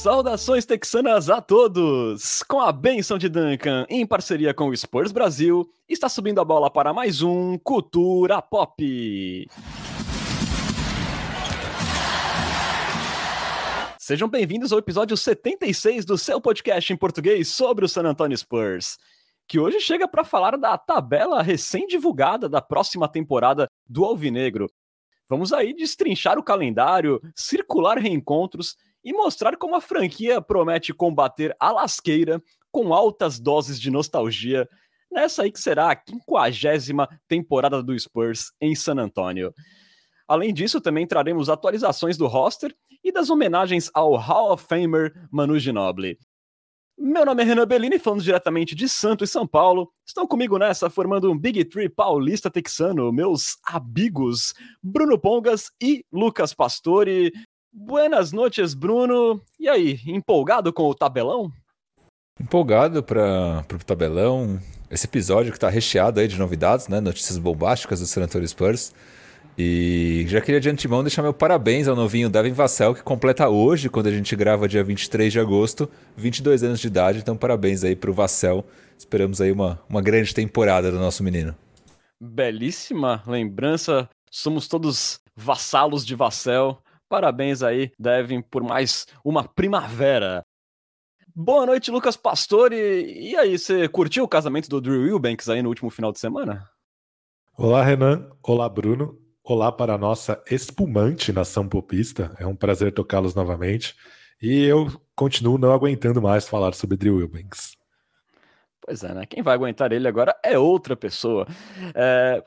Saudações texanas a todos! Com a benção de Duncan, em parceria com o Spurs Brasil, está subindo a bola para mais um Cultura Pop. Sejam bem-vindos ao episódio 76 do seu podcast em português sobre o San Antonio Spurs, que hoje chega para falar da tabela recém-divulgada da próxima temporada do Alvinegro. Vamos aí destrinchar o calendário, circular reencontros e mostrar como a franquia promete combater a lasqueira com altas doses de nostalgia nessa aí que será a 50ª temporada do Spurs em San Antonio. Além disso, também traremos atualizações do roster e das homenagens ao Hall of Famer Manu Ginóbili. Meu nome é Renan Bellini, falando diretamente de Santos e São Paulo. Estão comigo nessa, formando um Big Three paulista texano, meus amigos Bruno Pongas e Lucas Pastore. Buenas noites, Bruno. E aí, empolgado com o tabelão? Empolgado para o tabelão. Esse episódio que está recheado aí de novidades, né? Notícias bombásticas do San Antonio Spurs. E já queria de antemão deixar meu parabéns ao novinho Devin Vassell, que completa hoje, quando a gente grava dia 23 de agosto, 22 anos de idade. Então, parabéns aí para o Vassell. Esperamos aí uma grande temporada do nosso menino. Belíssima lembrança. Somos todos vassalos de Vassell. Parabéns aí, Devin, por mais uma primavera. Boa noite, Lucas Pastore. E aí, você curtiu o casamento do Drew Eubanks aí no último final de semana? Olá, Renan. Olá, Bruno. Olá para a nossa espumante nação popista. É um prazer tocá-los novamente. E eu continuo não aguentando mais falar sobre Drew Eubanks. Pois é, né? Quem vai aguentar ele agora é outra pessoa.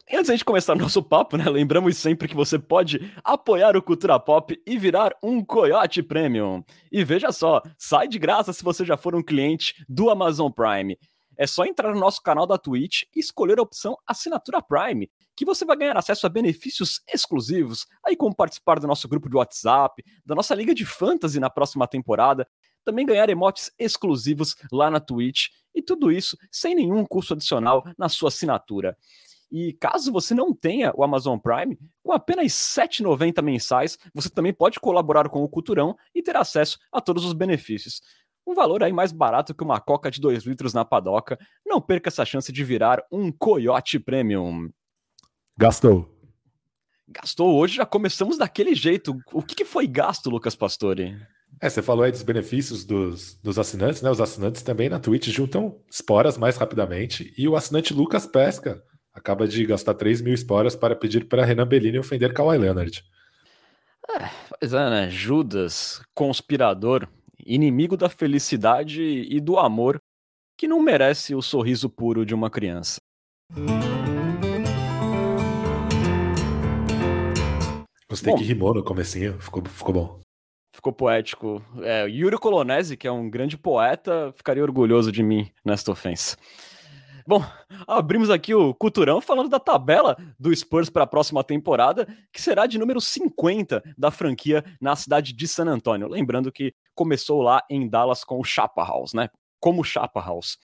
E antes de a gente começar o nosso papo, né? Lembramos sempre que você pode apoiar o Cultura Pop e virar um Coyote Premium. E veja só, sai de graça se você já for um cliente do Amazon Prime. É só entrar no nosso canal da Twitch e escolher a opção Assinatura Prime, que você vai ganhar acesso a benefícios exclusivos, aí como participar do nosso grupo de WhatsApp, da nossa Liga de Fantasy na próxima temporada, também ganhar emotes exclusivos lá na Twitch, e tudo isso sem nenhum custo adicional na sua assinatura. E caso você não tenha o Amazon Prime, com apenas R$ 7,90 mensais, você também pode colaborar com o Culturão e ter acesso a todos os benefícios. Um valor aí mais barato que uma coca de 2 litros na padoca. Não perca essa chance de virar um Coyote Premium. Gastou hoje, já começamos daquele jeito. O que foi gasto, Lucas Pastore? Você falou aí dos benefícios dos assinantes, né? Os assinantes também na Twitch juntam esporas mais rapidamente. E o assinante Lucas Pesca acaba de gastar 3.000 esporas para pedir para Renan Bellini ofender Kawhi Leonard. Pois é, né? Judas, conspirador, inimigo da felicidade e do amor, que não merece o sorriso puro de uma criança. Gostei que rimou no comecinho, ficou bom. Ficou poético. Yuri Colonese, que é um grande poeta, ficaria orgulhoso de mim nesta ofensa. Bom, abrimos aqui o Culturão falando da tabela do Spurs para a próxima temporada, que será de número 50 da franquia na cidade de San Antonio. Lembrando que começou lá em Dallas com o Chapa House, né? Como Chapa House.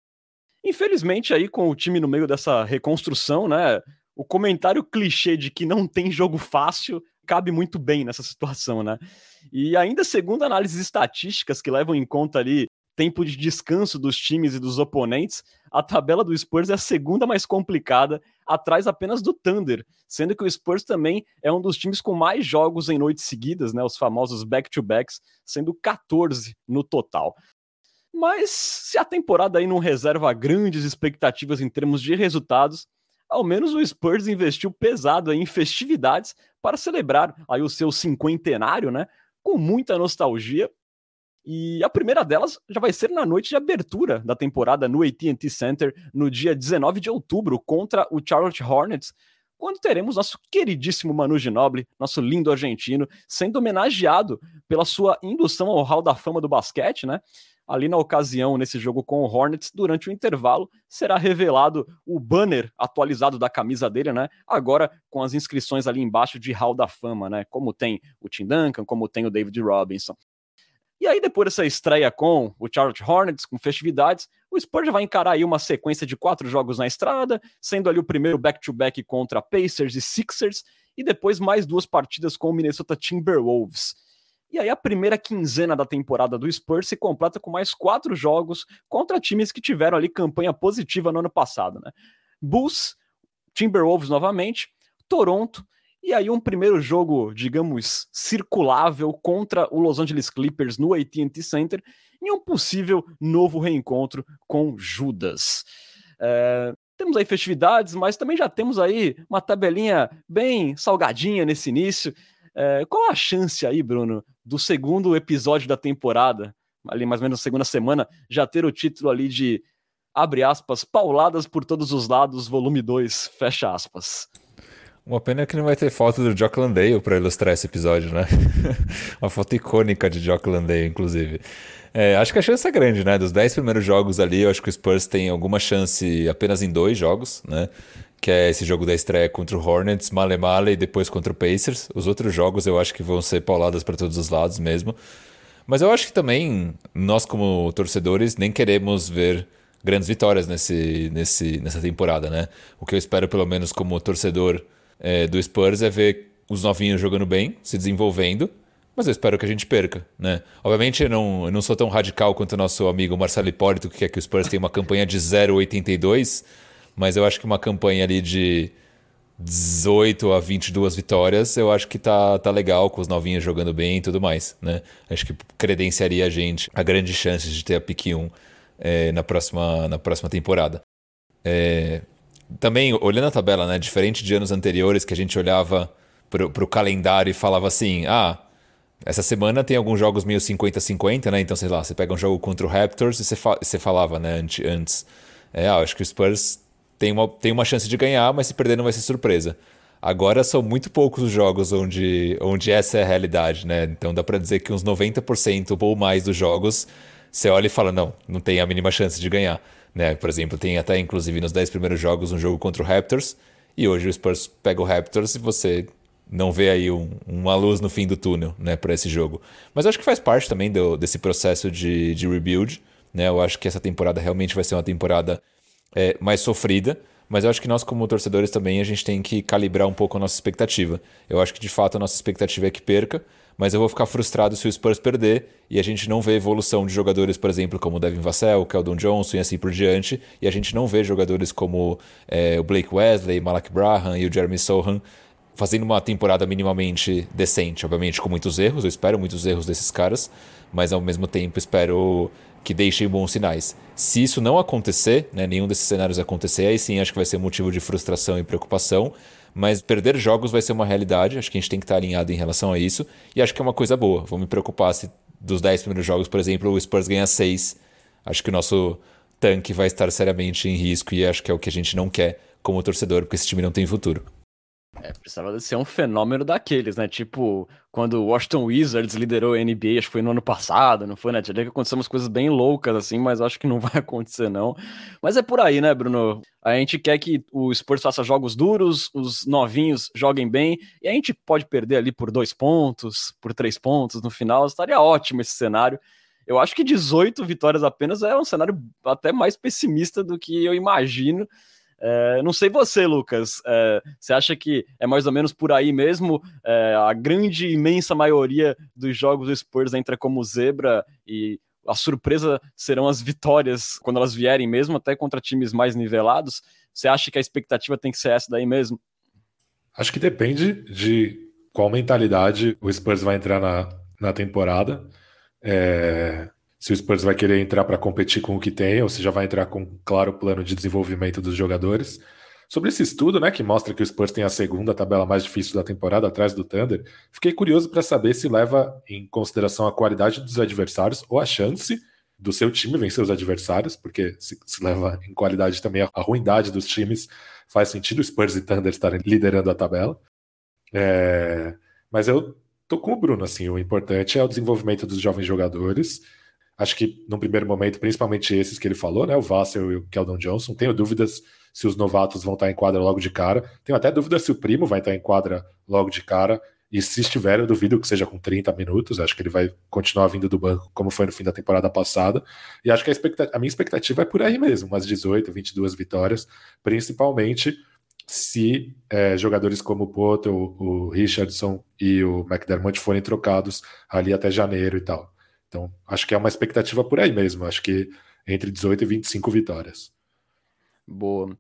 Infelizmente, aí com o time no meio dessa reconstrução, né? O comentário clichê de que não tem jogo fácil cabe muito bem nessa situação, né? E ainda segundo análises estatísticas que levam em conta ali tempo de descanso dos times e dos oponentes, a tabela do Spurs é a segunda mais complicada, atrás apenas do Thunder, sendo que o Spurs também é um dos times com mais jogos em noites seguidas, né? Os famosos back-to-backs, sendo 14 no total. Mas se a temporada aí não reserva grandes expectativas em termos de resultados, ao menos o Spurs investiu pesado em festividades para celebrar aí o seu cinquentenário, né? Com muita nostalgia. E a primeira delas já vai ser na noite de abertura da temporada no AT&T Center, no dia 19 de outubro, contra o Charlotte Hornets, quando teremos nosso queridíssimo Manu Ginóbili, nosso lindo argentino, sendo homenageado pela sua indução ao Hall da Fama do basquete, né? Ali na ocasião, nesse jogo com o Hornets, durante o intervalo, será revelado o banner atualizado da camisa dele, né? Agora com as inscrições ali embaixo de Hall da Fama, né? Como tem o Tim Duncan, como tem o David Robinson. E aí, depois dessa estreia com o Charlotte Hornets, com festividades, o Spurs já vai encarar aí uma sequência de 4 jogos na estrada, sendo ali o primeiro back-to-back contra Pacers e Sixers, e depois mais 2 partidas com o Minnesota Timberwolves. E aí a primeira quinzena da temporada do Spurs se completa com mais 4 jogos contra times que tiveram ali campanha positiva no ano passado, né? Bulls, Timberwolves novamente, Toronto, e aí um primeiro jogo, digamos, circulável contra o Los Angeles Clippers no AT&T Center e um possível novo reencontro com Judas. Temos aí festividades, mas também já temos aí uma tabelinha bem salgadinha nesse início. Qual a chance aí, Bruno, do segundo episódio da temporada, ali mais ou menos na segunda semana, já ter o título ali de, abre aspas, pauladas por todos os lados, volume 2, fecha aspas? Uma pena que não vai ter foto do Jock Landale para ilustrar esse episódio, né? Uma foto icônica de Jock Landale, inclusive. Acho que a chance é grande, né? Dos 10 primeiros jogos ali, eu acho que o Spurs tem alguma chance apenas em 2 jogos, né? Que é esse jogo da estreia contra o Hornets, male-male, e depois contra o Pacers. Os outros jogos eu acho que vão ser pauladas para todos os lados mesmo. Mas eu acho que também, nós como torcedores, nem queremos ver grandes vitórias nessa temporada, né? O que eu espero, pelo menos como torcedor do Spurs, é ver os novinhos jogando bem, se desenvolvendo, mas eu espero que a gente perca, né? Obviamente eu não sou tão radical quanto o nosso amigo Marcelo Hipólito, que quer que o Spurs tenha uma campanha de 0-82, mas eu acho que uma campanha ali de 18 a 22 vitórias, eu acho que tá legal, com os novinhos jogando bem e tudo mais, né? Acho que credenciaria a gente a grande chance de ter a pick 1 na próxima temporada. Também, olhando a tabela, né? Diferente de anos anteriores, que a gente olhava pro calendário e falava assim, essa semana tem alguns jogos meio 50-50, né? Então, sei lá, você pega um jogo contra o Raptors e você falava, né, antes... acho que o Spurs tem uma chance de ganhar, mas se perder não vai ser surpresa. Agora são muito poucos os jogos onde essa é a realidade, né? Então dá pra dizer que uns 90% ou mais dos jogos você olha e fala, não tem a mínima chance de ganhar, né? Por exemplo, tem até inclusive nos 10 primeiros jogos um jogo contra o Raptors, e hoje o Spurs pega o Raptors e você não vê aí uma luz no fim do túnel, né, pra esse jogo. Mas eu acho que faz parte também desse processo de rebuild, né? Eu acho que essa temporada realmente vai ser uma temporada mais sofrida, mas eu acho que nós como torcedores também a gente tem que calibrar um pouco a nossa expectativa. Eu acho que de fato a nossa expectativa é que perca, mas eu vou ficar frustrado se o Spurs perder e a gente não vê evolução de jogadores, por exemplo, como o Devin Vassell, o Keldon Johnson e assim por diante, e a gente não vê jogadores como o Blake Wesley, Malak Braham e o Jeremy Sochan fazendo uma temporada minimamente decente, obviamente com muitos erros, eu espero muitos erros desses caras, mas ao mesmo tempo espero que deixem bons sinais. Se isso não acontecer, né, nenhum desses cenários acontecer, aí sim acho que vai ser motivo de frustração e preocupação, mas perder jogos vai ser uma realidade, acho que a gente tem que estar alinhado em relação a isso, e acho que é uma coisa boa. Vou me preocupar se dos 10 primeiros jogos, por exemplo, o Spurs ganha 6, acho que o nosso tanque vai estar seriamente em risco, e acho que é o que a gente não quer como torcedor, porque esse time não tem futuro. Precisava ser um fenômeno daqueles, né? Tipo, quando o Washington Wizards liderou a NBA, acho que foi no ano passado, não foi, né? Tinha que acontecer umas coisas bem loucas, assim, mas acho que não vai acontecer, não. Mas é por aí, né, Bruno? A gente quer que o Spurs faça jogos duros, os novinhos joguem bem, e a gente pode perder ali por 2 pontos, por 3 pontos no final, estaria ótimo esse cenário. Eu acho que 18 vitórias apenas é um cenário até mais pessimista do que eu imagino. Não sei você, Lucas, você acha que é mais ou menos por aí mesmo? A grande, imensa maioria dos jogos do Spurs entra como zebra e a surpresa serão as vitórias quando elas vierem mesmo, até contra times mais nivelados? Você acha que a expectativa tem que ser essa daí mesmo? Acho que depende de qual mentalidade o Spurs vai entrar na temporada. Se o Spurs vai querer entrar para competir com o que tem, ou se já vai entrar com um claro plano de desenvolvimento dos jogadores. Sobre esse estudo, né, que mostra que o Spurs tem a segunda tabela mais difícil da temporada, atrás do Thunder, fiquei curioso para saber se leva em consideração a qualidade dos adversários ou a chance do seu time vencer os adversários, porque se leva em qualidade também a ruindade dos times, faz sentido o Spurs e Thunder estarem liderando a tabela. Mas eu tô com o Bruno, assim, o importante é o desenvolvimento dos jovens jogadores. Acho que, num primeiro momento, principalmente esses que ele falou, né, o Vassell e o Keldon Johnson, tenho dúvidas se os novatos vão estar em quadra logo de cara. Tenho até dúvida se o Primo vai estar em quadra logo de cara. E se estiver, eu duvido que seja com 30 minutos. Acho que ele vai continuar vindo do banco, como foi no fim da temporada passada. E acho que a minha expectativa é por aí mesmo, umas 18, 22 vitórias, principalmente se jogadores como o Poeltl, o Richardson e o McDermott forem trocados ali até janeiro e tal. Então, acho que é uma expectativa por aí mesmo. Acho que entre 18 e 25 vitórias. Boa.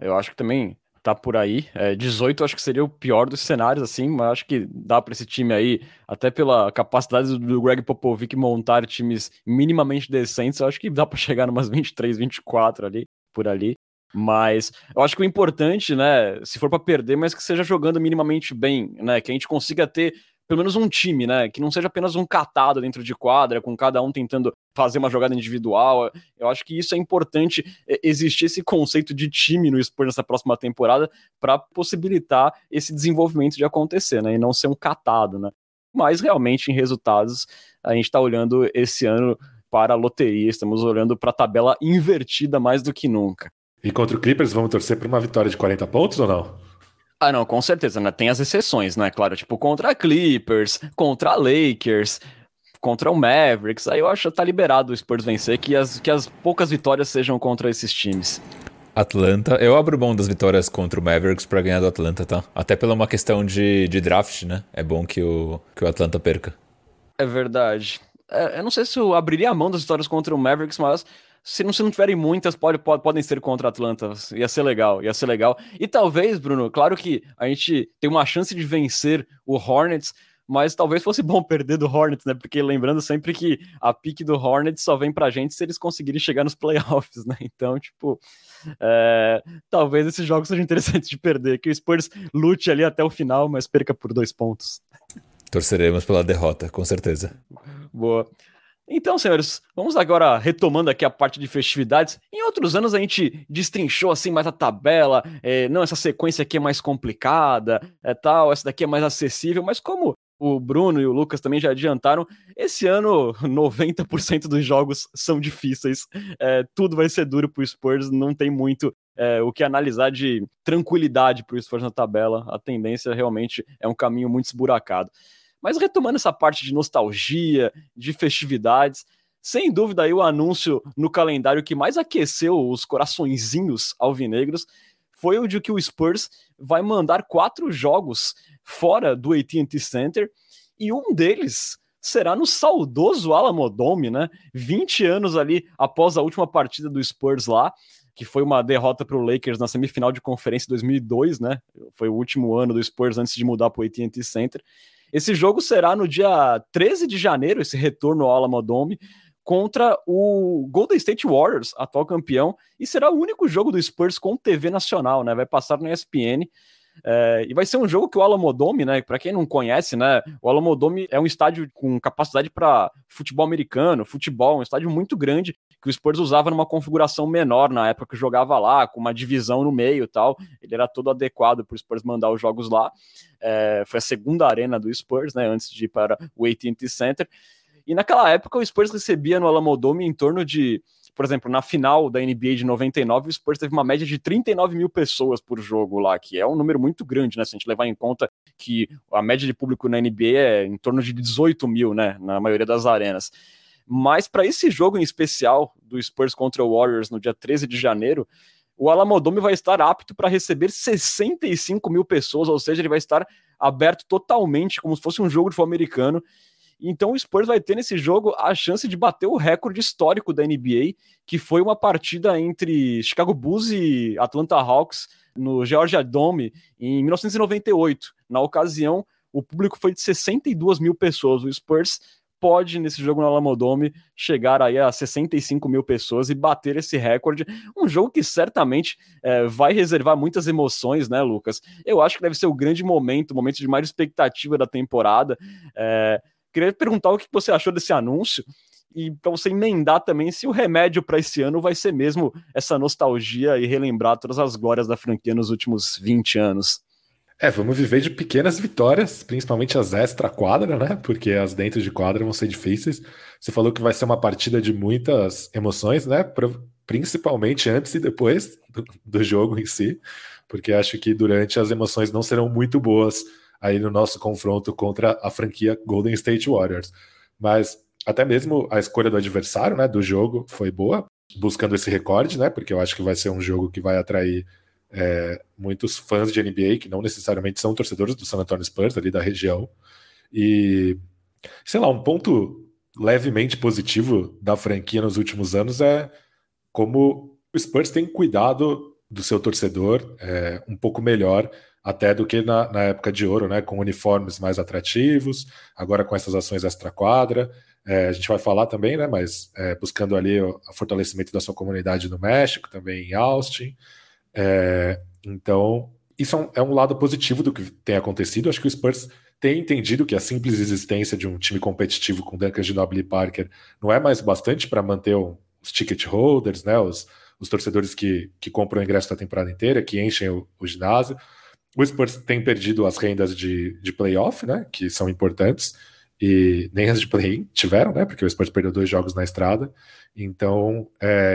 Eu acho que também tá por aí. 18 acho que seria o pior dos cenários, assim, mas acho que dá para esse time aí, até pela capacidade do Greg Popovich montar times minimamente decentes, eu acho que dá para chegar em umas 23, 24 ali, por ali. Mas eu acho que o importante, né, se for para perder, mas que seja jogando minimamente bem, né, que a gente consiga ter pelo menos um time, né, que não seja apenas um catado dentro de quadra, com cada um tentando fazer uma jogada individual. Eu acho que isso é importante, existir esse conceito de time no Spurs nessa próxima temporada para possibilitar esse desenvolvimento de acontecer, né, e não ser um catado, né. Mas realmente em resultados a gente está olhando esse ano para a loteria, estamos olhando para a tabela invertida mais do que nunca. E contra o Clippers, vamos torcer para uma vitória de 40 pontos ou não? Ah, não, com certeza, né? Tem as exceções, né? Claro, tipo, contra a Clippers, contra a Lakers, contra o Mavericks, aí eu acho que tá liberado o Spurs vencer, que as poucas vitórias sejam contra esses times. Atlanta, eu abro mão das vitórias contra o Mavericks pra ganhar do Atlanta, tá? Até pela uma questão de draft, né? É bom que o Atlanta perca. É verdade. Eu não sei se eu abriria a mão das vitórias contra o Mavericks, mas... Se não tiverem muitas, podem ser contra Atlanta. Ia ser legal. E talvez, Bruno, claro que a gente tem uma chance de vencer o Hornets, mas talvez fosse bom perder do Hornets, né? Porque lembrando sempre que a pique do Hornets só vem pra gente se eles conseguirem chegar nos playoffs, né? Então, tipo, talvez esses jogos sejam interessantes de perder, que o Spurs lute ali até o final, mas perca por 2 pontos. Torceremos pela derrota, com certeza. Boa. Então, senhores, vamos agora retomando aqui a parte de festividades. Em outros anos a gente destrinchou assim mais a tabela, não, essa sequência aqui é mais complicada, tal, essa daqui é mais acessível, mas como o Bruno e o Lucas também já adiantaram, esse ano 90% dos jogos são difíceis, tudo vai ser duro pro Spurs, não tem muito o que analisar de tranquilidade pro Spurs na tabela, a tendência realmente é um caminho muito esburacado. Mas retomando essa parte de nostalgia, de festividades, sem dúvida aí o anúncio no calendário que mais aqueceu os coraçõezinhos alvinegros foi o de que o Spurs vai mandar 4 jogos fora do AT&T Center e um deles será no saudoso Alamodome, né? 20 anos ali após a última partida do Spurs lá, que foi uma derrota para o Lakers na semifinal de conferência 2002, né? Foi o último ano do Spurs antes de mudar para o AT&T Center. Esse jogo será no dia 13 de janeiro, esse retorno ao Alamodome, contra o Golden State Warriors, atual campeão, e será o único jogo do Spurs com TV nacional, né? Vai passar no ESPN, e vai ser um jogo que o Alamodome, né? Para quem não conhece, né? O Alamodome é um estádio com capacidade para futebol americano, futebol, um estádio muito grande, que o Spurs usava numa configuração menor na época que jogava lá, com uma divisão no meio e tal, ele era todo adequado para o Spurs mandar os jogos lá, foi a segunda arena do Spurs, né, antes de ir para o AT&T Center, e naquela época o Spurs recebia no Alamodome em torno de, por exemplo, na final da NBA de 99, o Spurs teve uma média de 39 mil pessoas por jogo lá, que é um número muito grande, né, se a gente levar em conta que a média de público na NBA é em torno de 18 mil, né, na maioria das arenas. Mas para esse jogo em especial do Spurs contra o Warriors no dia 13 de janeiro, o Alamodome vai estar apto para receber 65 mil pessoas, ou seja, ele vai estar aberto totalmente, como se fosse um jogo de futebol americano. Então o Spurs vai ter nesse jogo a chance de bater o recorde histórico da NBA, que foi uma partida entre Chicago Bulls e Atlanta Hawks no Georgia Dome em 1998. Na ocasião, o público foi de 62 mil pessoas, o Spurs pode, nesse jogo no Alamodome, chegar aí a 65 mil pessoas e bater esse recorde. Um jogo que certamente vai reservar muitas emoções, né, Lucas? Eu acho que deve ser o grande momento, o momento de maior expectativa da temporada. Queria perguntar o que você achou desse anúncio e para você emendar também se o remédio para esse ano vai ser mesmo essa nostalgia e relembrar todas as glórias da franquia nos últimos 20 anos. Vamos viver de pequenas vitórias, principalmente as extra-quadra, né? Porque as dentro de quadra vão ser difíceis. Você falou que vai ser uma partida de muitas emoções, né? Principalmente antes e depois do jogo em si, porque acho que durante as emoções não serão muito boas aí no nosso confronto contra a franquia Golden State Warriors. Mas até mesmo a escolha do adversário, né? Do jogo foi boa, buscando esse recorde, né? Porque eu acho que vai ser um jogo que vai atrair muitos fãs de NBA que não necessariamente são torcedores do San Antonio Spurs, ali da região. E, sei lá, um ponto levemente positivo da franquia nos últimos anos é como o Spurs tem cuidado do seu torcedor um pouco melhor até do que na época de ouro, né? Com uniformes mais atrativos, agora com essas ações extra-quadra. A gente vai falar também, né? Mas buscando ali o fortalecimento da sua comunidade no México, também em Austin. Então, isso é um lado positivo do que tem acontecido. Acho que o Spurs tem entendido que a simples existência de um time competitivo com Duncan, Ginóbili e Parker não é mais bastante para manter os ticket holders, né? Os torcedores que compram o ingresso da temporada inteira, que enchem o ginásio. O Spurs tem perdido as rendas de playoff, né, que são importantes, e nem as de play-in tiveram, né, porque o Spurs perdeu 2 jogos na estrada. Então,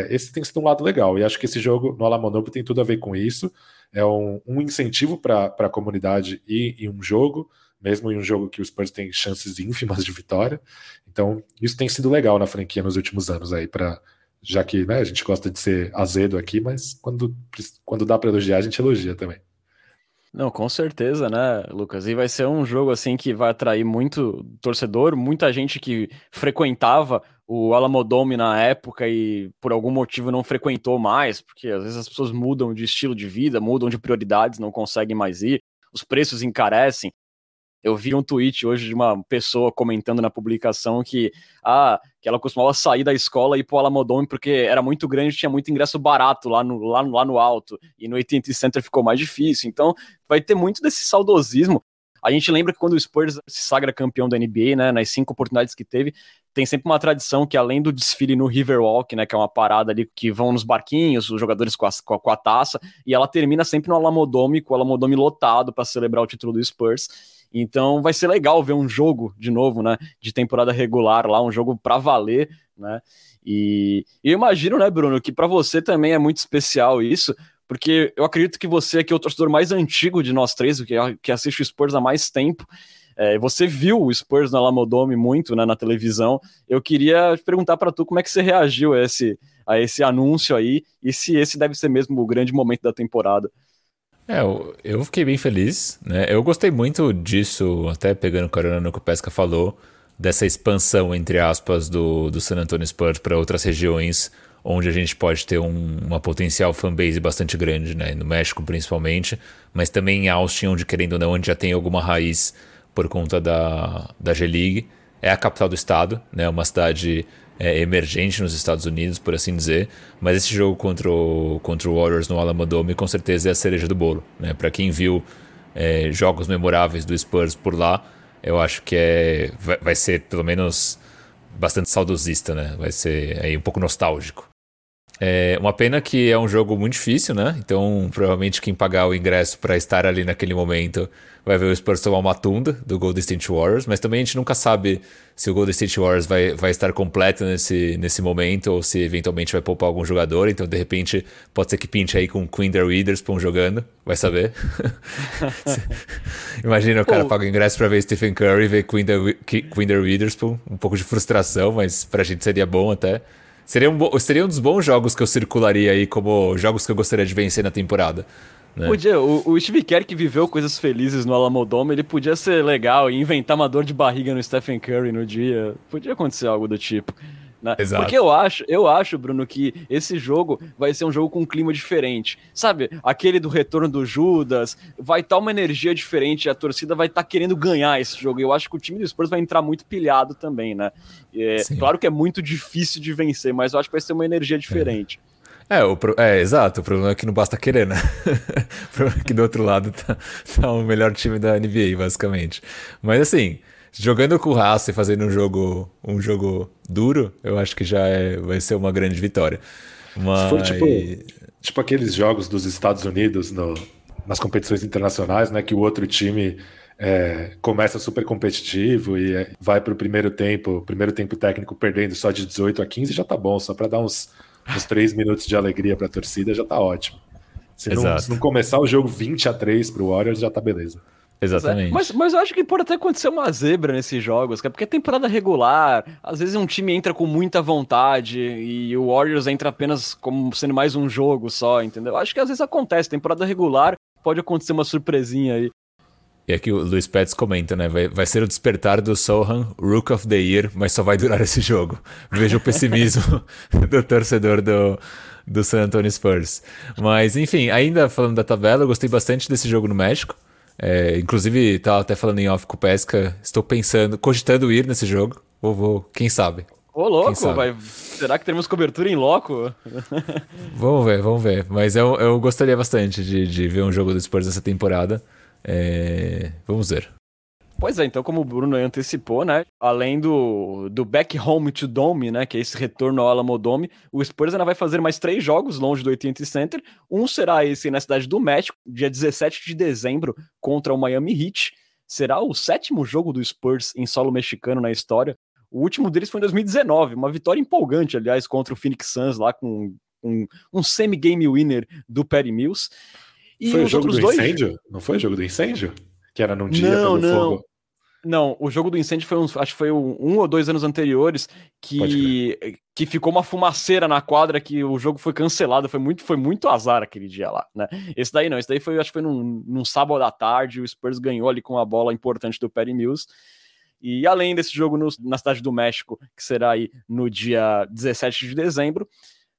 esse tem sido um lado legal, e acho que esse jogo no Alamodome tem tudo a ver com isso. É um incentivo para a comunidade ir em um jogo, mesmo em um jogo que o Spurs tem chances ínfimas de vitória. Então, isso tem sido legal na franquia nos últimos anos, aí, já que, né, a gente gosta de ser azedo aqui, mas quando dá para elogiar, a gente elogia também. Não, com certeza, né, Lucas? E vai ser um jogo, assim, que vai atrair muito torcedor, muita gente que frequentava o Alamodome na época e por algum motivo não frequentou mais, porque às vezes as pessoas mudam de estilo de vida, mudam de prioridades, não conseguem mais ir, os preços encarecem. Eu vi um tweet hoje de uma pessoa comentando na publicação que ela costumava sair da escola e ir pro Alamodome porque era muito grande, tinha muito ingresso barato lá no alto, e no AT&T Center ficou mais difícil. Então vai ter muito desse saudosismo. A gente lembra que quando o Spurs se sagra campeão da NBA, né, nas 5 oportunidades que teve, tem sempre uma tradição que, além do desfile no Riverwalk, né, que é uma parada ali que vão nos barquinhos, os jogadores com a taça, e ela termina sempre no Alamodome, com o Alamodome lotado para celebrar o título do Spurs. Então vai ser legal ver um jogo de novo, né, de temporada regular lá, um jogo pra valer, né, e eu imagino, né, Bruno, que pra você também é muito especial isso, porque eu acredito que você aqui é o torcedor mais antigo de nós três, que assiste o Spurs há mais tempo. Você viu o Spurs no Alamodome muito, né, na televisão. Eu queria te perguntar pra tu como é que você reagiu a esse anúncio aí, e se esse deve ser mesmo o grande momento da temporada. Eu fiquei bem feliz, né? Eu gostei muito disso, até pegando carona no que o Pesca falou, dessa expansão, entre aspas, do San Antonio Spurs para outras regiões, onde a gente pode ter uma potencial fanbase bastante grande, né? No México, principalmente, mas também em Austin, onde, querendo ou não, a gente já tem alguma raiz por conta da G-League. É a capital do estado, né? Uma cidade emergente nos Estados Unidos, por assim dizer, mas esse jogo contra o Warriors no Alamodome com certeza é a cereja do bolo, né? Para quem viu jogos memoráveis do Spurs por lá, eu acho que vai ser, pelo menos, bastante saudosista, né? Vai ser aí um pouco nostálgico. Uma pena que é um jogo muito difícil, né? Então, provavelmente, quem pagar o ingresso para estar ali naquele momento vai ver o Spurs tomar uma tunda do Golden State Warriors, mas também a gente nunca sabe se o Golden State Warriors vai estar completo nesse momento, ou se eventualmente vai poupar algum jogador. Então, de repente, pode ser que pinte aí com o Quinter Witherspoon jogando, vai saber. Imagina, o cara paga o ingresso para ver Stephen Curry, ver Quinter Witherspoon, um pouco de frustração, mas pra gente seria bom até. Seria um dos bons jogos que eu circularia aí como jogos que eu gostaria de vencer na temporada, né? Podia, o Steve Kerr, que viveu coisas felizes no Alamodome, ele podia ser legal e inventar uma dor de barriga no Stephen Curry no dia. Podia acontecer algo do tipo, né? Exato. Porque eu acho, Bruno, que esse jogo vai ser um jogo com um clima diferente, sabe? Aquele do retorno do Judas, vai estar uma energia diferente, a torcida vai estar querendo ganhar esse jogo, e eu acho que o time do Spurs vai entrar muito pilhado também, né? Claro que é muito difícil de vencer, mas eu acho que vai ser uma energia diferente. Exato, o problema é que não basta querer, né? O problema é que do outro lado tá o melhor time da NBA, basicamente. Mas assim, jogando com raça e fazendo um jogo duro, eu acho que vai ser uma grande vitória. Mas... se for tipo aqueles jogos dos Estados Unidos nas competições internacionais, né, que o outro time começa super competitivo e vai pro primeiro tempo técnico perdendo só de 18 a 15, já tá bom, só para dar uns 3 minutos de alegria pra torcida já tá ótimo. Se não começar o jogo 20 a 3 pro Warriors, já tá beleza. Exatamente. Mas eu acho que pode até acontecer uma zebra nesses jogos, porque é temporada regular, às vezes um time entra com muita vontade e o Warriors entra apenas como sendo mais um jogo só, entendeu? Acho que às vezes acontece, temporada regular pode acontecer uma surpresinha aí. E aqui o Luiz Pets comenta, né? Vai ser o despertar do Sochan, Rook of the Year, mas só vai durar esse jogo. Veja o pessimismo do torcedor do San Antonio Spurs. Mas, enfim, ainda falando da tabela, eu gostei bastante desse jogo no México. Inclusive, estava até falando em off com o Pesca, estou pensando, cogitando ir nesse jogo. Vou, quem sabe? Ô, louco, vai. Será que teremos cobertura em loco? Vamos ver. Mas eu gostaria bastante de ver um jogo do Spurs nessa temporada. Vamos ver. Pois é, então como o Bruno antecipou, né, além do back home to dome, né, que é esse retorno ao Alamodome, o Spurs ainda vai fazer mais 3 jogos longe do AT&T Center. Um será esse na cidade do México, dia 17 de dezembro, contra o Miami Heat. Será o 7º jogo do Spurs em solo mexicano na história. O último deles foi em 2019, uma vitória empolgante, aliás, contra o Phoenix Suns, lá com um semi-game winner do Patty Mills. E foi o jogo do incêndio? Não foi o jogo do incêndio? Que era num dia pelo fogo? Não, o jogo do incêndio foi acho que foi 1 ou 2 anos anteriores que ficou uma fumaceira na quadra que o jogo foi cancelado, foi muito azar aquele dia lá, né? Esse daí não, esse daí foi, acho que foi num sábado à tarde, o Spurs ganhou ali com a bola importante do Patty Mills. E além desse jogo na cidade do México, que será aí no dia 17 de dezembro,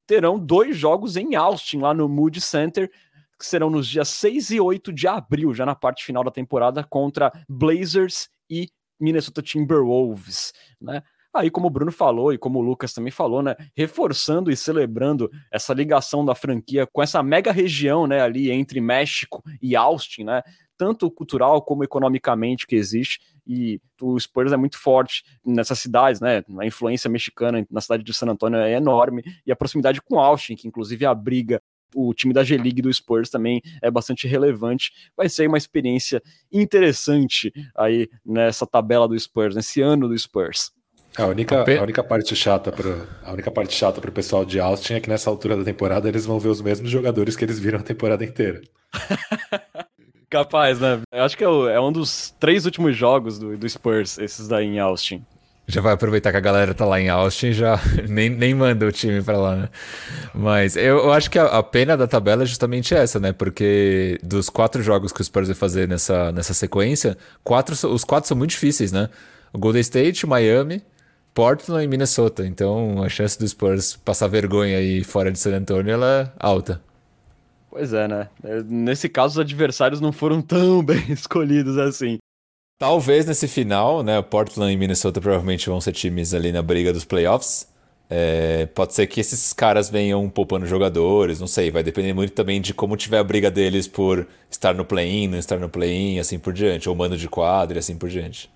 terão 2 jogos em Austin, lá no Moody Center, que serão nos dias 6 e 8 de abril, já na parte final da temporada, contra Blazers e Minnesota Timberwolves, né? Aí, como o Bruno falou e como o Lucas também falou, né, reforçando e celebrando essa ligação da franquia com essa mega região, né, ali entre México e Austin, né, tanto cultural como economicamente que existe, e o Spurs é muito forte nessas cidades, né, a influência mexicana na cidade de San Antonio é enorme, e a proximidade com Austin, que inclusive abriga o time da G-League do Spurs, também é bastante relevante. Vai ser uma experiência interessante aí nessa tabela do Spurs, nesse ano do Spurs. A única parte chata para o pessoal de Austin é que nessa altura da temporada eles vão ver os mesmos jogadores que eles viram a temporada inteira. Capaz, né? Eu acho que é um dos 3 últimos jogos do Spurs, esses daí em Austin. Já vai aproveitar que a galera tá lá em Austin e já nem manda o time pra lá, né? Mas eu acho que a pena da tabela é justamente essa, né? Porque dos 4 jogos que o Spurs vai fazer nessa sequência, os 4 são muito difíceis, né? O Golden State, Miami, Portland e Minnesota. Então a chance do Spurs passar vergonha aí fora de San Antonio, ela é alta. Pois é, né? Nesse caso os adversários não foram tão bem escolhidos assim. Talvez nesse final, né, Portland e Minnesota provavelmente vão ser times ali na briga dos playoffs. Pode ser que esses caras venham poupando jogadores, não sei, vai depender muito também de como tiver a briga deles por estar no play-in, não estar no play-in, assim por diante, ou mando de quadra e assim por diante.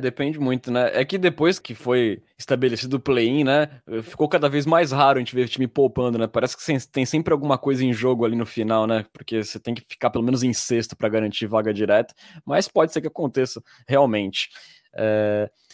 Depende muito, né? É que depois que foi estabelecido o play-in, né, ficou cada vez mais raro a gente ver o time poupando, né? Parece que tem sempre alguma coisa em jogo ali no final, né? Porque você tem que ficar pelo menos em sexto para garantir vaga direta, mas pode ser que aconteça realmente.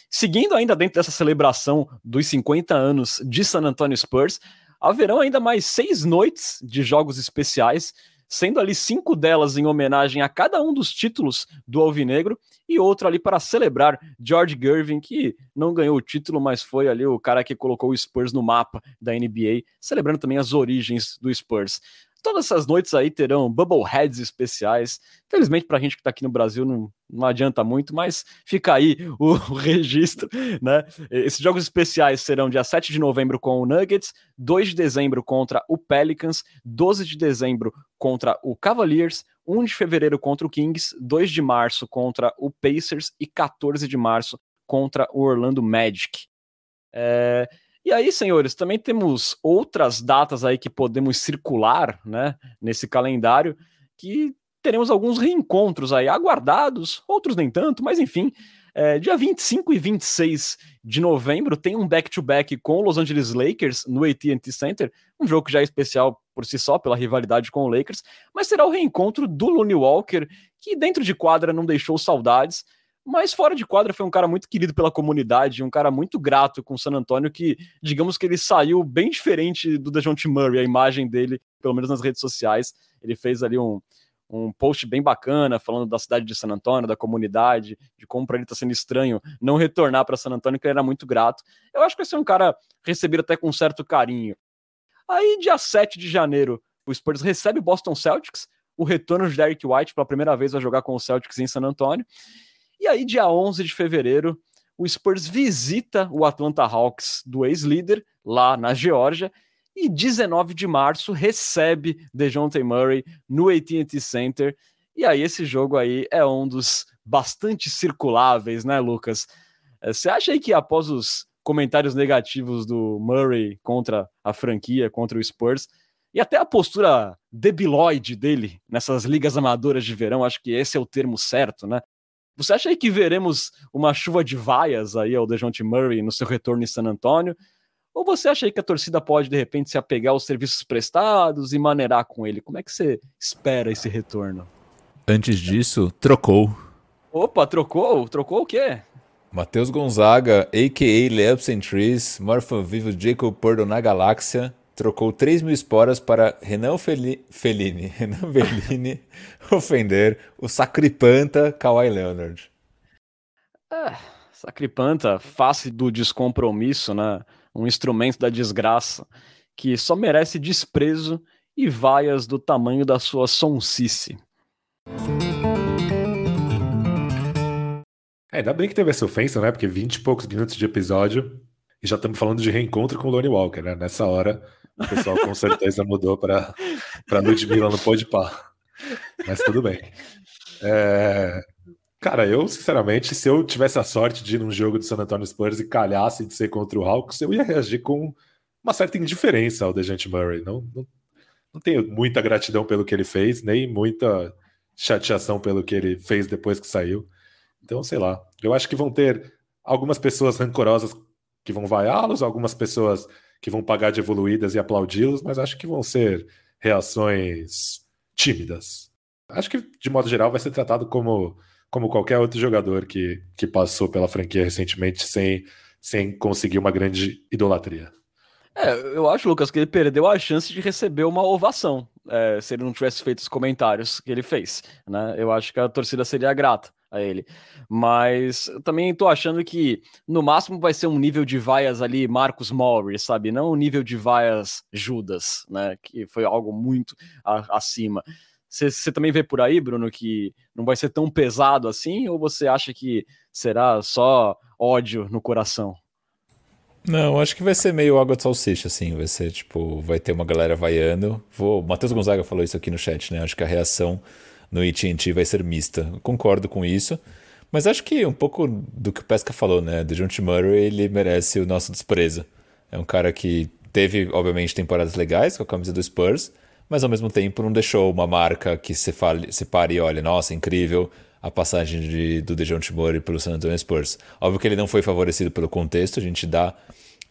Seguindo ainda dentro dessa celebração dos 50 anos de San Antonio Spurs, haverão ainda mais 6 noites de jogos especiais, sendo ali 5 delas em homenagem a cada um dos títulos do Alvinegro e outro ali para celebrar George Gervin, que não ganhou o título, mas foi ali o cara que colocou o Spurs no mapa da NBA, celebrando também as origens do Spurs. Todas essas noites aí terão bubbleheads especiais. Felizmente pra gente que tá aqui no Brasil não adianta muito, mas fica aí o registro, né? Esses jogos especiais serão dia 7 de novembro com o Nuggets, 2 de dezembro contra o Pelicans, 12 de dezembro contra o Cavaliers, 1 de fevereiro contra o Kings, 2 de março contra o Pacers e 14 de março contra o Orlando Magic. E aí, senhores, também temos outras datas aí que podemos circular, né, nesse calendário, que teremos alguns reencontros aí aguardados, outros nem tanto, mas enfim, dia 25 e 26 de novembro tem um back-to-back com o Los Angeles Lakers no AT&T Center, um jogo que já é especial por si só, pela rivalidade com o Lakers, mas será o reencontro do Lonnie Walker, que dentro de quadra não deixou saudades, mas fora de quadra foi um cara muito querido pela comunidade, um cara muito grato com o San Antonio, que digamos que ele saiu bem diferente do Dejounte Murray, a imagem dele, pelo menos nas redes sociais. Ele fez ali um um post bem bacana falando da cidade de San Antonio, da comunidade, de como para ele tá sendo estranho não retornar para San Antonio, que ele era muito grato. Eu acho que vai ser um cara recebido até com um certo carinho. Aí, dia 7 de janeiro, o Spurs recebe o Boston Celtics, o retorno de Derrick White pela primeira vez vai jogar com o Celtics em San Antonio. E aí, dia 11 de fevereiro, o Spurs visita o Atlanta Hawks do ex-líder, lá na Geórgia, e 19 de março recebe Dejounte Murray no AT&T Center. E aí, esse jogo aí é um dos bastante circuláveis, né, Lucas? Você acha aí que após os comentários negativos do Murray contra a franquia, contra o Spurs, e até a postura debilóide dele nessas ligas amadoras de verão, acho que esse é o termo certo, né? Você acha aí que veremos uma chuva de vaias aí ao Dejounte Murray no seu retorno em San Antonio? Ou você acha aí que a torcida pode, de repente, se apegar aos serviços prestados e maneirar com ele? Como é que você espera esse retorno? Antes disso, trocou. Opa, trocou? Trocou o quê? Matheus Gonzaga, a.k.a. Layups and Trees, Morpho Vivo Jakob Poeltl na Galáxia, trocou 3 mil esporas para Renan Bellini ofender o sacripanta Kawhi Leonard. Sacripanta, face do descompromisso, né? Um instrumento da desgraça, que só merece desprezo e vaias do tamanho da sua sonsice. Ainda bem que teve essa ofensa, né? Porque 20 e poucos minutos de episódio e já estamos falando de reencontro com o Lonnie Walker, né? Nessa hora, o pessoal com certeza mudou para Ludmilla no Pode Pá. Mas tudo bem. Cara, eu, sinceramente, se eu tivesse a sorte de ir num jogo do San Antonio Spurs e calhasse de ser contra o Hawks, eu ia reagir com uma certa indiferença ao Dejounte Murray. Não tenho muita gratidão pelo que ele fez, nem muita chateação pelo que ele fez depois que saiu. Então, sei lá. Eu acho que vão ter algumas pessoas rancorosas que vão vaiá-los, algumas pessoas que vão pagar de evoluídas e aplaudi-los, mas acho que vão ser reações tímidas. Acho que, de modo geral, vai ser tratado como qualquer outro jogador que passou pela franquia recentemente sem conseguir uma grande idolatria. Eu acho, Lucas, que ele perdeu a chance de receber uma ovação, se ele não tivesse feito os comentários que ele fez, né? Eu acho que a torcida seria grata a ele. Mas eu também tô achando que, no máximo, vai ser um nível de vaias ali Marcus Morris, sabe? Não um nível de vaias Judas, né? Que foi algo muito acima. Você também vê por aí, Bruno, que não vai ser tão pesado assim? Ou você acha que será só ódio no coração? Não, acho que vai ser meio água de salsicha, assim. Vai ser, tipo, vai ter uma galera vaiando. O Matheus Gonzaga falou isso aqui no chat, né? Acho que a reação no AT&T vai ser mista. Eu concordo com isso. Mas acho que um pouco do que o Pesca falou, né? Dejounte Murray, ele merece o nosso desprezo. É um cara que teve, obviamente, temporadas legais com a camisa do Spurs, mas ao mesmo tempo não deixou uma marca que se pare e olha, nossa, incrível a passagem do Dejounte Murray pelo San Antonio Spurs. Óbvio que ele não foi favorecido pelo contexto, a gente dá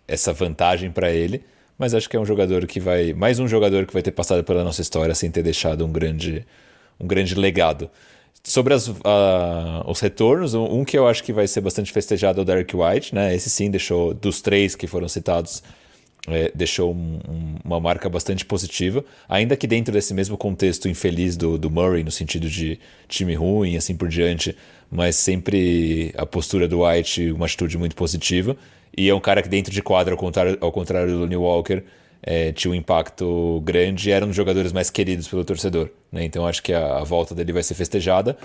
essa vantagem para ele, mas acho que é um jogador que vai... mais um jogador que vai ter passado pela nossa história sem ter deixado um grande legado. Sobre os retornos, um que eu acho que vai ser bastante festejado é o Derrick White, né? Esse sim deixou, dos 3 que foram citados... deixou uma marca bastante positiva, ainda que dentro desse mesmo contexto infeliz do Murray, no sentido de time ruim e assim por diante, mas sempre a postura do White, uma atitude muito positiva, e é um cara que dentro de quadra, ao contrário do Lonnie Walker, tinha um impacto grande e era um dos jogadores mais queridos pelo torcedor, né? Então acho que a volta dele vai ser festejada.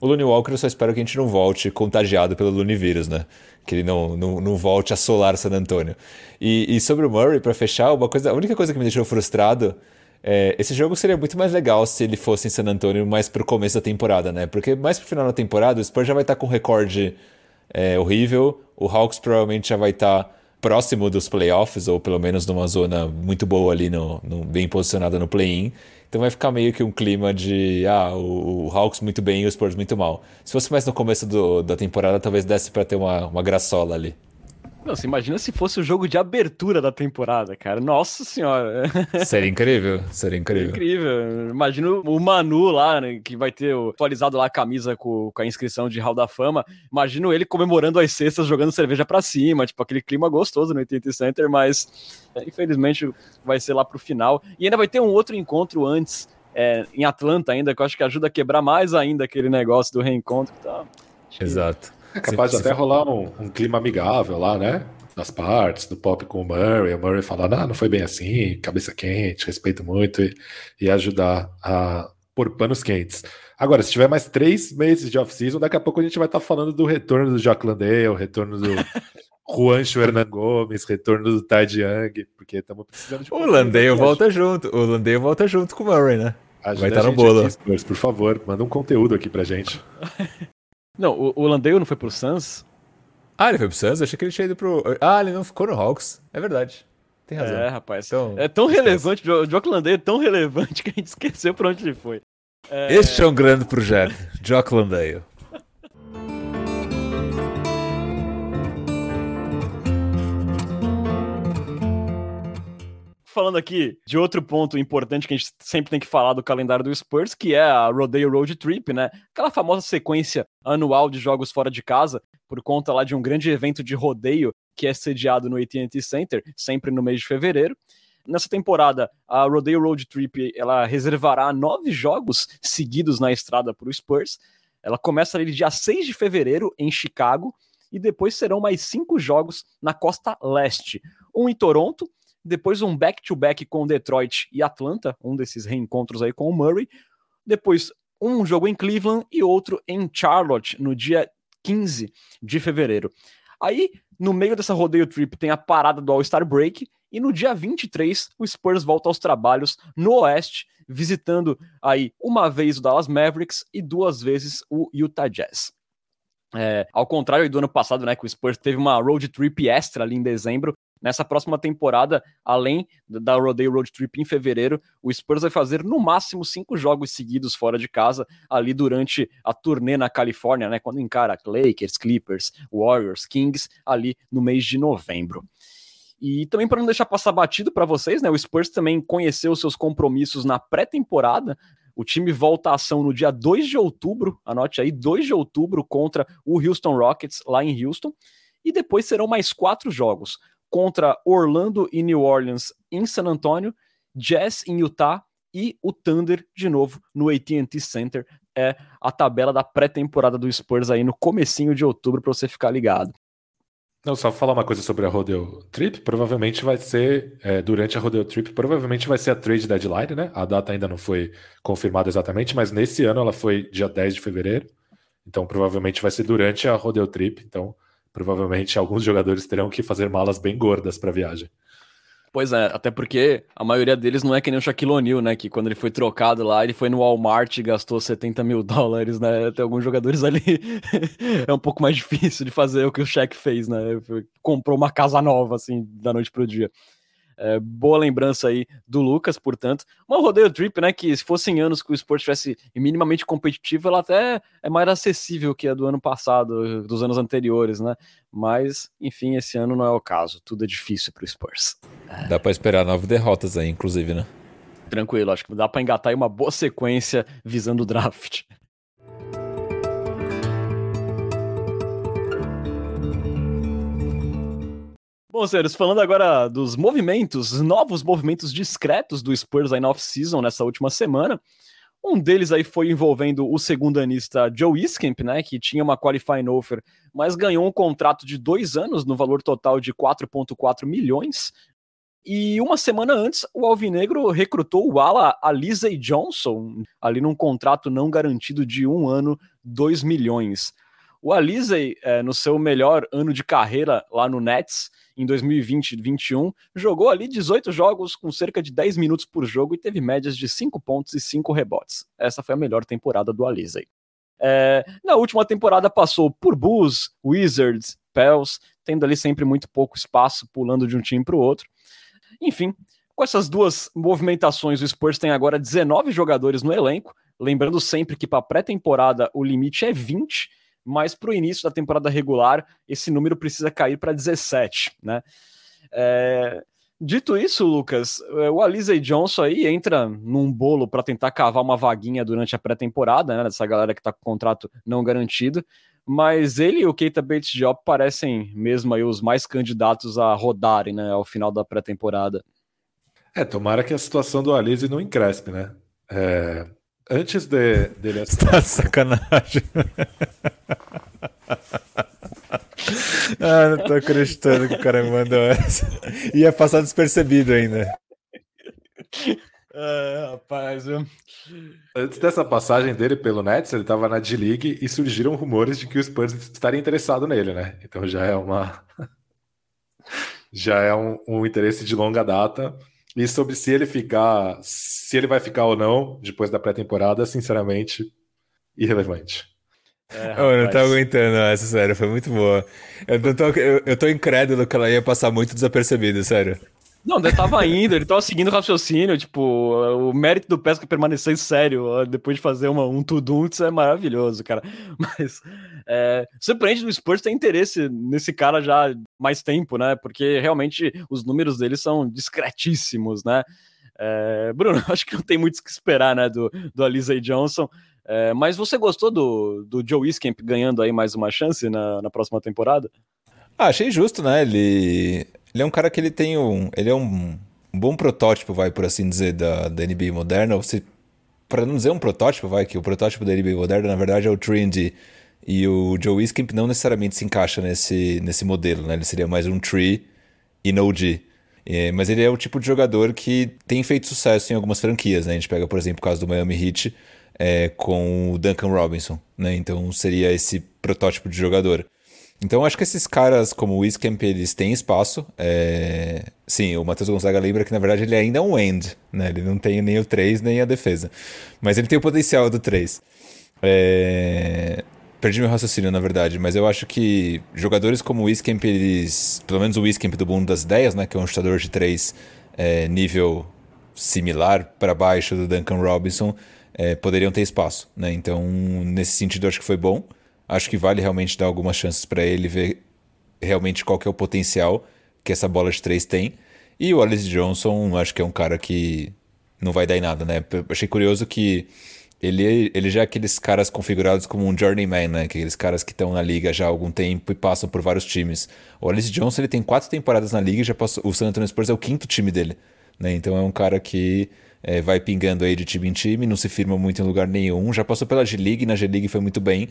O Lonnie Walker, eu só espero que a gente não volte contagiado pelo Lonnie Vírus, né? Que ele não volte a assolar San Antonio. E sobre o Murray, para fechar, a única coisa que me deixou frustrado é... esse jogo seria muito mais legal se ele fosse em San Antonio mais pro começo da temporada, né? Porque mais pro final da temporada, o Spurs já vai estar com um recorde horrível. O Hawks provavelmente já vai estar próximo dos playoffs, ou pelo menos numa zona muito boa ali, bem posicionada no play-in. Então vai ficar meio que um clima de o Hawks muito bem e o Spurs muito mal. Se fosse mais no começo da temporada, talvez desse pra ter uma graçola ali. Não, você imagina se fosse o jogo de abertura da temporada, cara. Nossa senhora. Seria incrível. Imagina o Manu lá, né, que vai ter atualizado lá a camisa com a inscrição de Hall da Fama. Imagino ele comemorando as cestas, jogando cerveja pra cima. Tipo, aquele clima gostoso no AT&T Center, mas infelizmente vai ser lá pro final. E ainda vai ter um outro encontro antes em Atlanta ainda, que eu acho que ajuda a quebrar mais ainda aquele negócio do reencontro. Então, exato. É capaz de até rolar um clima amigável lá, né? Nas partes, do Pop com o Murray falar, não foi bem assim, cabeça quente, respeito muito, e ajudar a pôr panos quentes. Agora, se tiver mais 3 meses de off-season, daqui a pouco a gente vai estar falando do retorno do Jock Landale, retorno do Juancho Hernan Gomes, retorno do Thad Young, porque estamos precisando de... O Landale volta junto, o Landale volta junto com o Murray, né? Ajuda vai estar no bolo. Aqui, Spurs, por favor, manda um conteúdo aqui pra gente. Não, o Landale não foi pro Suns? Ah, ele foi pro Suns? Eu achei que ele tinha ido pro... Ah, ele não ficou no Hawks. É verdade. Tem razão. É, rapaz. Então, é tão relevante, o Jock Landale é tão relevante que a gente esqueceu pra onde ele foi. É... Este é um grande projeto, Jock Landale. Falando aqui de outro ponto importante que a gente sempre tem que falar do calendário do Spurs, que é a Rodeo Road Trip, né? Aquela famosa sequência anual de jogos fora de casa, por conta lá de um grande evento de rodeio que é sediado no AT&T Center, sempre no mês de fevereiro. Nessa temporada, a Rodeo Road Trip ela reservará 9 jogos seguidos na estrada para o Spurs. Ela começa ali dia 6 de fevereiro em Chicago e depois serão mais 5 jogos na costa leste. Um em Toronto, depois um back-to-back com Detroit e Atlanta, um desses reencontros aí com o Murray, depois um jogo em Cleveland e outro em Charlotte, no dia 15 de fevereiro. Aí, no meio dessa rodeio trip, tem a parada do All-Star Break, e no dia 23, o Spurs volta aos trabalhos no Oeste, visitando aí uma vez o Dallas Mavericks e 2 vezes o Utah Jazz. Ao contrário do ano passado, né, que o Spurs teve uma road trip extra ali em dezembro, nessa próxima temporada, além da Rodeo Road Trip em fevereiro, o Spurs vai fazer no máximo 5 jogos seguidos fora de casa, ali durante a turnê na Califórnia, né? Quando encara Lakers, Clippers, Warriors, Kings, ali no mês de novembro. E também para não deixar passar batido para vocês, né? O Spurs também conheceu seus compromissos na pré-temporada. O time volta à ação no dia 2 de outubro, anote aí, 2 de outubro contra o Houston Rockets, lá em Houston. E depois serão mais 4 jogos. Contra Orlando e New Orleans em San Antonio, Jazz em Utah e o Thunder de novo no AT&T Center. É a tabela da pré-temporada do Spurs aí no comecinho de outubro para você ficar ligado. Não, só falar uma coisa sobre a Rodeo Trip, provavelmente vai ser, durante a Rodeo Trip, provavelmente vai ser a trade deadline, né? A data ainda não foi confirmada exatamente, mas nesse ano ela foi dia 10 de fevereiro, então provavelmente vai ser durante a Rodeo Trip, então... Provavelmente alguns jogadores terão que fazer malas bem gordas para a viagem. Pois é, até porque a maioria deles não é que nem o Shaquille O'Neal, né? Que quando ele foi trocado lá, ele foi no Walmart e gastou $70 mil, né? Tem alguns jogadores ali. É um pouco mais difícil de fazer o que o Shaq fez, né? Comprou uma casa nova, assim, da noite pro dia. Boa lembrança aí do Lucas, portanto. Uma rodeio trip, né? Que se fossem anos que o esporte tivesse minimamente competitivo, ela até é mais acessível que a do ano passado, dos anos anteriores, né? Mas, enfim, esse ano não é o caso. Tudo é difícil pro Spurs. Dá pra esperar 9 derrotas aí, inclusive, né? Tranquilo, acho que dá pra engatar aí uma boa sequência visando o draft. Bom, senhores, falando agora dos movimentos, novos movimentos discretos do Spurs aí na off-season nessa última semana. Um deles aí foi envolvendo o segundanista Joe Iscamp, né, que tinha uma qualifying offer, mas ganhou um contrato de 2 anos no valor total de 4,4 milhões. E uma semana antes, o Alvinegro recrutou o ala Alizé Johnson, ali num contrato não garantido de 1 ano, 2 milhões. O Alizé, no seu melhor ano de carreira lá no Nets, em 2020 e 2021, jogou ali 18 jogos com cerca de 10 minutos por jogo e teve médias de 5 pontos e 5 rebotes. Essa foi a melhor temporada do Alizé. Na última temporada passou por Bulls, Wizards, Pels, tendo ali sempre muito pouco espaço, pulando de um time para o outro. Enfim, com essas 2 movimentações, o Spurs tem agora 19 jogadores no elenco, lembrando sempre que para a pré-temporada o limite é 20, mas para o início da temporada regular, esse número precisa cair para 17, né? Dito isso, Lucas, o Alizé Johnson aí entra num bolo para tentar cavar uma vaguinha durante a pré-temporada, né, dessa galera que está com contrato não garantido, mas ele e o Keita Bates-Diop parecem mesmo aí os mais candidatos a rodarem, né, ao final da pré-temporada. Tomara que a situação do Alizé não encrespe, né? Antes dele assinar. Tá de sacanagem. Não tô acreditando que o cara me mandou essa. Ia passar despercebido ainda. Rapaz, eu... Antes dessa passagem dele pelo Nets, ele tava na D-League e surgiram rumores de que o Spurs estaria interessado nele, né? Então já é uma... já é um interesse de longa data. E sobre se ele vai ficar ou não depois da pré-temporada, sinceramente, irrelevante. Eu não tô aguentando essa, sério, foi muito boa. Eu tô incrédulo que ela ia passar muito desapercebida, sério. Não, ele tava seguindo o raciocínio, tipo, o mérito do Pesca permanecer sério depois de fazer um tuduntz é maravilhoso, cara. Mas surpreende do Spurs ter interesse nesse cara já há mais tempo, né? Porque realmente os números dele são discretíssimos, né? Bruno, acho que não tem muito o que esperar, né, do Alizé Johnson. Mas você gostou do Joe Iscamp ganhando aí mais uma chance na próxima temporada? Ah, achei justo, né? Ele é um cara que ele é um bom protótipo, vai, por assim dizer, da NBA moderna. Para não dizer um protótipo, vai, que o protótipo da NBA moderna, na verdade, é o 3D. E o Joe Iscamp não necessariamente se encaixa nesse modelo, né? Ele seria mais um 3 e no G. Mas ele é o tipo de jogador que tem feito sucesso em algumas franquias, né? A gente pega, por exemplo, o caso do Miami Heat com o Duncan Robinson, né? Então seria esse protótipo de jogador. Então, acho que esses caras como o Iscamp, eles têm espaço. Sim, o Matheus Gonzaga lembra que, na verdade, ele ainda é um end, né? Ele não tem nem o 3, nem a defesa. Mas ele tem o potencial do 3. Perdi meu raciocínio, na verdade, mas eu acho que jogadores como o Iscamp, eles... Pelo menos o Iscamp do mundo das ideias, né? Que é um chutador de 3 nível similar para baixo do Duncan Robinson, poderiam ter espaço, né? Então, nesse sentido, acho que foi bom. Acho que vale realmente dar algumas chances para ele ver realmente qual que é o potencial que essa bola de 3 tem. E o Alice Johnson, acho que é um cara que não vai dar em nada, né? Achei curioso que ele já é aqueles caras configurados como um journeyman, né? Aqueles caras que estão na liga já há algum tempo e passam por vários times. O Alice Johnson, ele tem 4 temporadas na liga e já passou. O San Antonio Spurs é o 5º time dele, né? Então é um cara que... vai pingando aí de time em time, não se firma muito em lugar nenhum. Já passou pela G-League, na G-League foi muito bem,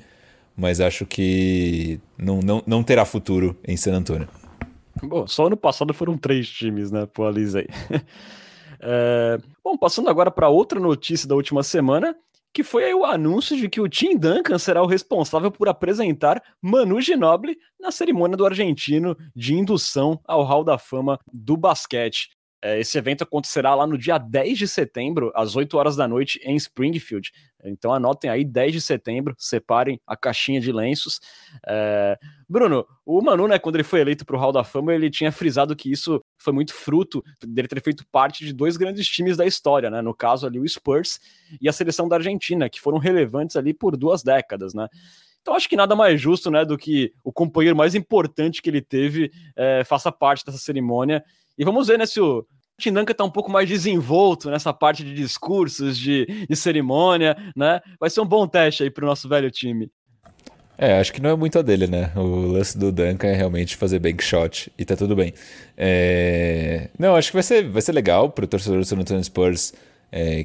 mas acho que não terá futuro em San Antonio. Bom, só ano passado foram 3 times, né, pro Alice aí. Bom, passando agora para outra notícia da última semana, que foi aí o anúncio de que o Tim Duncan será o responsável por apresentar Manu Ginóbili na cerimônia do argentino de indução ao Hall da Fama do basquete. Esse evento acontecerá lá no dia 10 de setembro, às 8 horas da noite, em Springfield. Então anotem aí, 10 de setembro, separem a caixinha de lenços. Bruno, o Manu, né, quando ele foi eleito para o Hall da Fama, ele tinha frisado que isso foi muito fruto dele ter feito parte de 2 grandes times da história, né? No caso ali o Spurs e a seleção da Argentina, que foram relevantes ali por 2 décadas, né? Então acho que nada mais justo, né, do que o companheiro mais importante que ele teve faça parte dessa cerimônia. E vamos ver, né, se o Tim Duncan tá um pouco mais desenvolto nessa parte de discursos, de cerimônia, né? Vai ser um bom teste aí pro nosso velho time. Acho que não é muito a dele, né? O lance do Duncan é realmente fazer bank shot e tá tudo bem. Não, acho que vai ser legal pro torcedor do San Antonio Spurs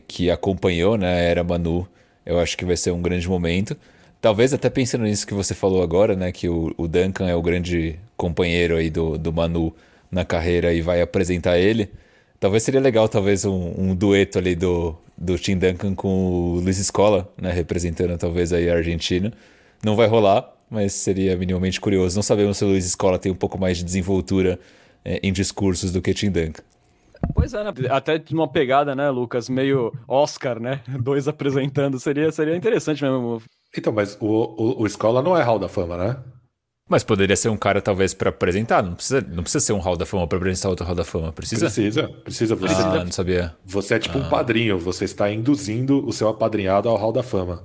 que acompanhou, né, a era Manu. Eu acho que vai ser um grande momento. Talvez até pensando nisso que você falou agora, né, que o Duncan é o grande companheiro aí do Manu na carreira e vai apresentar ele. Talvez seria legal, talvez, um dueto ali do Tim Duncan com o Luiz Scola, né, representando talvez aí a Argentina. Não vai rolar, mas seria minimamente curioso. Não sabemos se o Luiz Scola tem um pouco mais de desenvoltura em discursos do que Tim Duncan. Pois é, né? Até numa pegada, né, Lucas, meio Oscar, né, 2 apresentando, seria interessante mesmo. Então, mas o Scola não é Hall da Fama, né? Mas poderia ser um cara, talvez, para apresentar. Não precisa ser um Hall da Fama para apresentar outro Hall da Fama. Precisa. Ah, não sabia. Você é tipo um padrinho. Você está induzindo o seu apadrinhado ao Hall da Fama.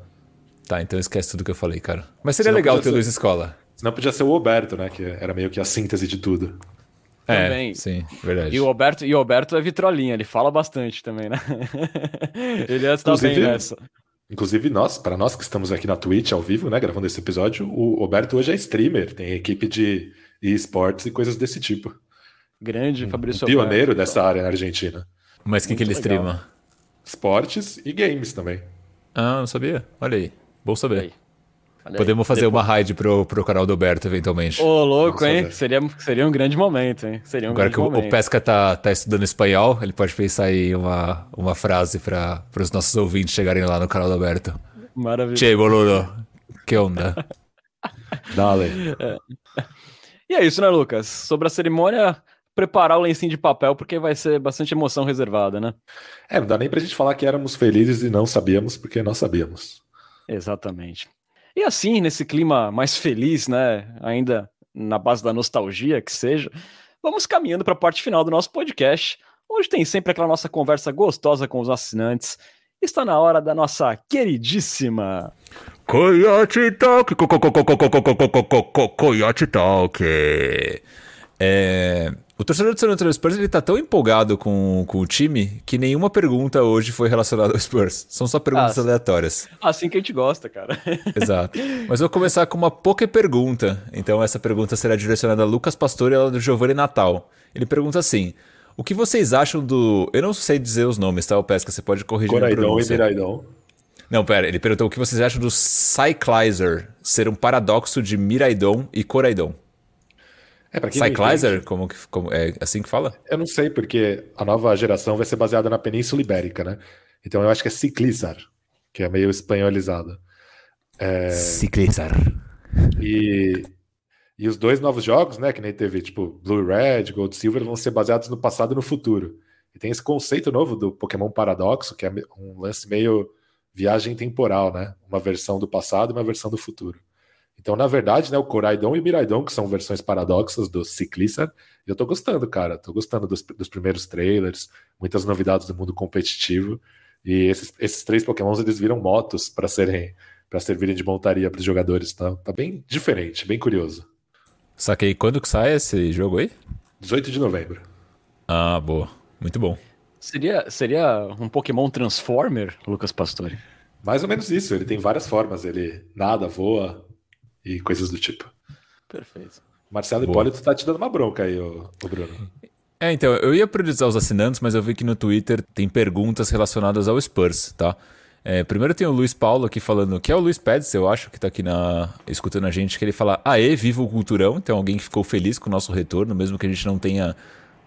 Tá, então esquece tudo que eu falei, cara. Mas seria legal ter Luiz Scola. Senão podia ser o Oberto, né? Que era meio que a síntese de tudo. Também. Sim, verdade. E o Oberto é vitrolinha. Ele fala bastante também, né? Ele é também nessa. Inclusive, para nós que estamos aqui na Twitch ao vivo, né, gravando esse episódio, o Roberto hoje é streamer, tem equipe de esportes e coisas desse tipo. Grande, Fabrício. Pioneiro dessa área na Argentina. Mas o que ele streama? esportes e games também. Ah, não sabia? Olha aí. Bom saber. Olha aí. Podemos fazer uma raid pro canal do Alberto, eventualmente. Ô, louco, hein? Seria um grande momento, hein? Agora que o Pesca tá estudando espanhol, ele pode pensar aí uma frase para os nossos ouvintes chegarem lá no canal do Alberto. Maravilhoso. Che, boludo. Que onda? Dale. É. E é isso, né, Lucas? Sobre a cerimônia, preparar o lencinho de papel, porque vai ser bastante emoção reservada, né? É, não dá nem pra gente falar que éramos felizes e não sabíamos, porque nós sabíamos. Exatamente. E assim, nesse clima mais feliz, né, ainda na base da nostalgia que seja, vamos caminhando para a parte final do nosso podcast, onde tem sempre aquela nossa conversa gostosa com os assinantes. Está na hora da nossa queridíssima... Coyote Talk! Coyote Talk! O torcedor do San Antonio Spurs ele tá tão empolgado com o time que nenhuma pergunta hoje foi relacionada ao Spurs. São só perguntas aleatórias. Assim que a gente gosta, cara. Exato. Mas eu vou começar com uma poké pergunta. Então essa pergunta será direcionada a Lucas Pastore e a Giovanni Natal. Ele pergunta assim... O que vocês acham do... Eu não sei dizer os nomes, tá, o Pesca? Você pode corrigir a minha pronúncia. Coraidon e Miraidon. Não, pera. Ele perguntou o que vocês acham do Cyclizer ser um paradoxo de Miraidon e Coraidon. Cyclizer? Como, é assim que fala? Eu não sei, porque a nova geração vai ser baseada na Península Ibérica, né? Então eu acho que é Ciclizar, que é meio espanholizado. Ciclizar. E os dois novos jogos, né, que nem teve, tipo, Blue Red, Gold Silver, vão ser baseados no passado e no futuro. E tem esse conceito novo do Pokémon Paradoxo, que é um lance meio viagem temporal, né? Uma versão do passado e uma versão do futuro. Então, na verdade, né, o Coraidon e o Miraidon, que são versões paradoxas do Cyclizer, eu tô gostando, cara. Tô gostando dos primeiros trailers, muitas novidades do mundo competitivo. E esses três Pokémons, eles viram motos para servirem de montaria para os jogadores. Tá bem diferente, bem curioso. Saquei. Quando que sai esse jogo aí? 18 de novembro. Ah, boa. Muito bom. Seria um Pokémon Transformer, Lucas Pastore? Mais ou menos isso. Ele tem várias formas. Ele nada, voa e coisas do tipo. Perfeito. Marcelo Hipólito tá te dando uma bronca aí, o Bruno. É, então, eu ia priorizar os assinantes, mas eu vi que no Twitter tem perguntas relacionadas ao Spurs, tá? Primeiro tem o Luiz Paulo aqui falando, que é o Luiz Pérez, eu acho, que tá aqui escutando a gente, que ele fala, aê, viva o Culturão. Então alguém que ficou feliz com o nosso retorno, mesmo que a gente não tenha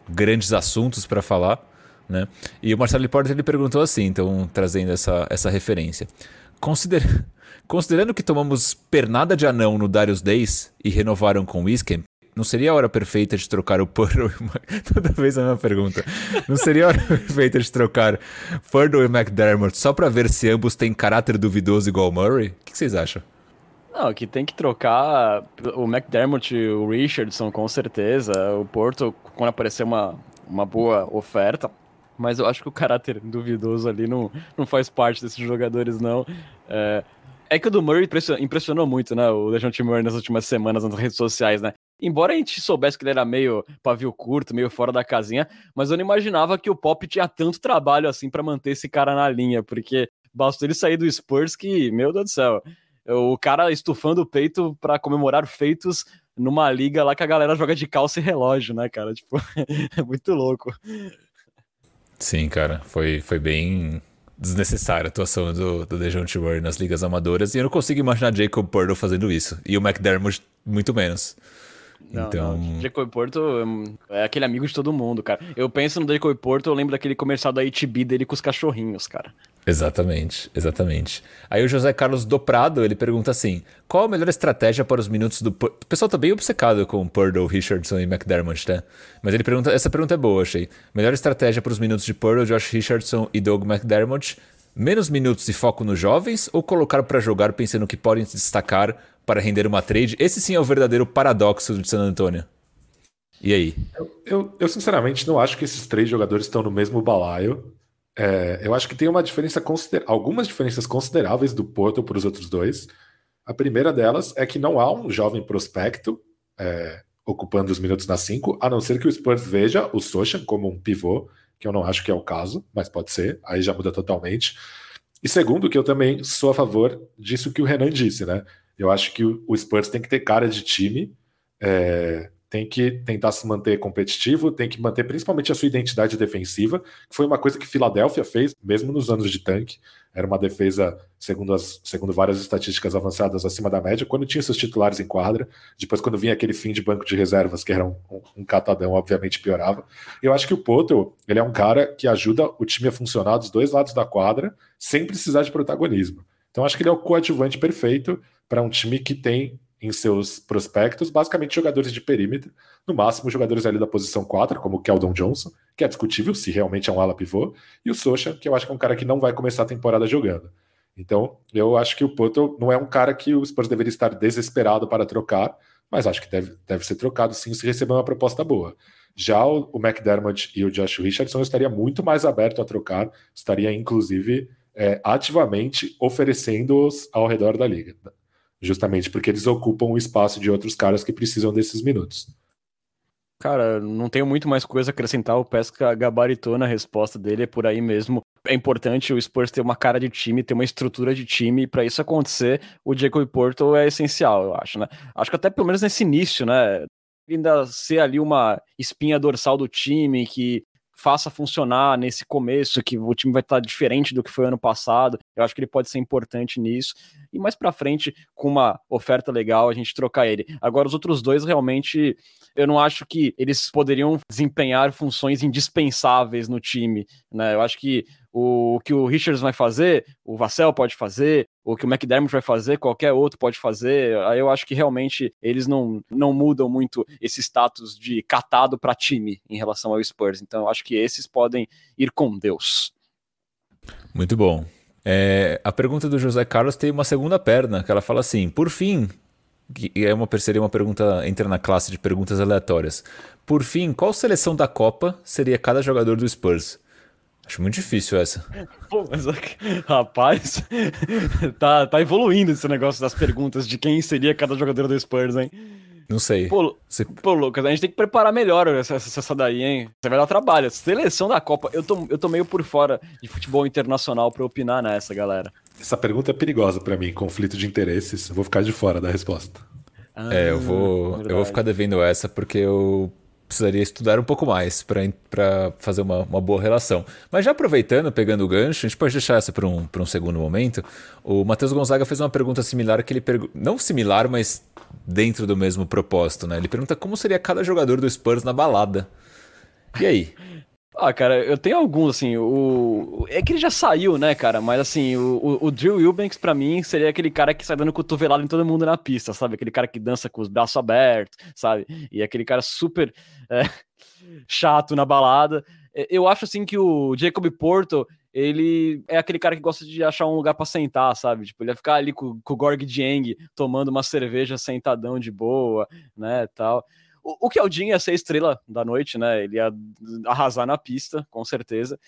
grandes assuntos para falar, né? E o Marcelo Porto, ele perguntou assim, então trazendo essa referência. Considerando que tomamos pernada de anão no Darius Days e renovaram com o Wiscamp, não seria a hora perfeita de trocar o Purdo e Toda vez a mesma pergunta. Não seria a hora perfeita de trocar Purdo e McDermott só pra ver se ambos têm caráter duvidoso igual o Murray? O que vocês acham? Não, que tem que trocar o McDermott e o Richardson, com certeza. O Porto, quando aparecer uma boa oferta. Mas eu acho que o caráter duvidoso ali não faz parte desses jogadores, não. É que o do Murray impressionou muito, né? O Dejounte Murray nas últimas semanas nas redes sociais, né? Embora a gente soubesse que ele era meio pavio curto, meio fora da casinha, mas eu não imaginava que o Pop tinha tanto trabalho assim pra manter esse cara na linha, porque basta ele sair do Spurs que, meu Deus do céu, o cara estufando o peito pra comemorar feitos numa liga lá que a galera joga de calça e relógio, né, cara? Tipo, é muito louco. Sim, cara, foi bem... desnecessária a atuação do Dejounte Murray nas ligas amadoras, e eu não consigo imaginar Jakob Poeltl fazendo isso, e o McDermott muito menos. Não, então... não. Jakob Poeltl é aquele amigo de todo mundo, cara. Eu penso no Jakob Poeltl, eu lembro daquele comercial da ATB dele com os cachorrinhos, cara. Exatamente, exatamente. Aí o José Carlos Doprado, ele pergunta assim, qual a melhor estratégia para os minutos do... O pessoal tá bem obcecado com Poeltl, Richardson e McDermott, né? Mas ele pergunta, essa pergunta é boa, achei. Melhor estratégia para os minutos de Poeltl, Josh Richardson e Doug McDermott, menos minutos e foco nos jovens ou colocar para jogar pensando que podem se destacar para render uma trade? Esse sim é o verdadeiro paradoxo de San Antonio. E aí? Eu sinceramente não acho que esses três jogadores estão no mesmo balaio. Eu acho que tem uma diferença algumas diferenças consideráveis do Porto para os outros dois. A primeira delas é que não há um jovem prospecto ocupando os minutos na 5, a não ser que o Spurs veja o Sochan como um pivô, que eu não acho que é o caso, mas pode ser, aí já muda totalmente. E segundo, que eu também sou a favor disso que o Renan disse, né? Eu acho que o Spurs tem que ter cara de time tem que tentar se manter competitivo, tem que manter principalmente a sua identidade defensiva, que foi uma coisa que Filadélfia fez, mesmo nos anos de tanque. Era uma defesa, segundo várias estatísticas avançadas, acima da média, quando tinha seus titulares em quadra. Depois, quando vinha aquele fim de banco de reservas, que era um catadão, obviamente piorava. Eu acho que o Poeltl, ele é um cara que ajuda o time a funcionar dos dois lados da quadra, sem precisar de protagonismo. Então, acho que ele é o coadjuvante perfeito para um time que tem em seus prospectos, basicamente jogadores de perímetro, no máximo jogadores ali da posição 4, como o Keldon Johnson, que é discutível se realmente é um ala pivô, e o Sochan, que eu acho que é um cara que não vai começar a temporada jogando. Então, eu acho que o Poeltl não é um cara que o Spurs deveria estar desesperado para trocar, mas acho que deve ser trocado sim, se receber uma proposta boa. Já o McDermott e o Josh Richardson, eu estaria muito mais aberto a trocar, estaria inclusive ativamente oferecendo-os ao redor da liga, justamente porque eles ocupam o espaço de outros caras que precisam desses minutos. Cara, não tenho muito mais coisa a acrescentar, o Pesca gabaritou na resposta dele, é por aí mesmo. É importante o Spurs ter uma cara de time, ter uma estrutura de time, e para isso acontecer, o Jakob Poeltl é essencial, eu acho, né? Acho que até pelo menos nesse início, né? Ainda ser ali uma espinha dorsal do time, que faça funcionar nesse começo, que o time vai estar diferente do que foi ano passado. Eu acho que ele pode ser importante nisso. E mais pra frente, com uma oferta legal, a gente trocar ele. Agora, os outros dois, realmente, eu não acho que eles poderiam desempenhar funções indispensáveis no time, né? Eu acho que o que o Richards vai fazer, o Vassell pode fazer, o que o McDermott vai fazer, qualquer outro pode fazer. Aí eu acho que realmente eles não mudam muito esse status de catado para time em relação ao Spurs. Então eu acho que esses podem ir com Deus. Muito bom. A pergunta do José Carlos tem uma segunda perna, que ela fala assim: por fim, seria uma pergunta, entra na classe de perguntas aleatórias. Por fim, qual seleção da Copa seria cada jogador do Spurs? Acho muito difícil essa. Pô, mas rapaz, tá evoluindo esse negócio das perguntas de quem seria cada jogador do Spurs, hein? Não sei. Pô, Lucas, a gente tem que preparar melhor essa daí, hein? Você vai dar trabalho. Seleção da Copa. Eu tô meio por fora de futebol internacional pra opinar nessa, galera. Essa pergunta é perigosa pra mim, conflito de interesses. Eu vou ficar de fora da resposta. Eu vou ficar devendo essa, porque eu precisaria estudar um pouco mais para fazer uma boa relação. Mas já aproveitando, pegando o gancho, a gente pode deixar essa para um segundo momento. O Matheus Gonzaga fez uma pergunta similar, que ele não similar, mas dentro do mesmo propósito, né? Ele pergunta como seria cada jogador do Spurs na balada. E aí? Cara, eu tenho alguns, assim, é que ele já saiu, né, cara, mas assim, o Drew Eubanks, pra mim, seria aquele cara que sai dando cotovelada em todo mundo na pista, sabe, aquele cara que dança com os braços abertos, sabe, e aquele cara super chato na balada. Eu acho, assim, que o Jakob Poeltl, ele é aquele cara que gosta de achar um lugar pra sentar, sabe, tipo, ele ia ficar ali com o Gorg Dieng, tomando uma cerveja sentadão de boa, né, tal. O Keldin ia ser a estrela da noite, né? Ele ia arrasar na pista, com certeza.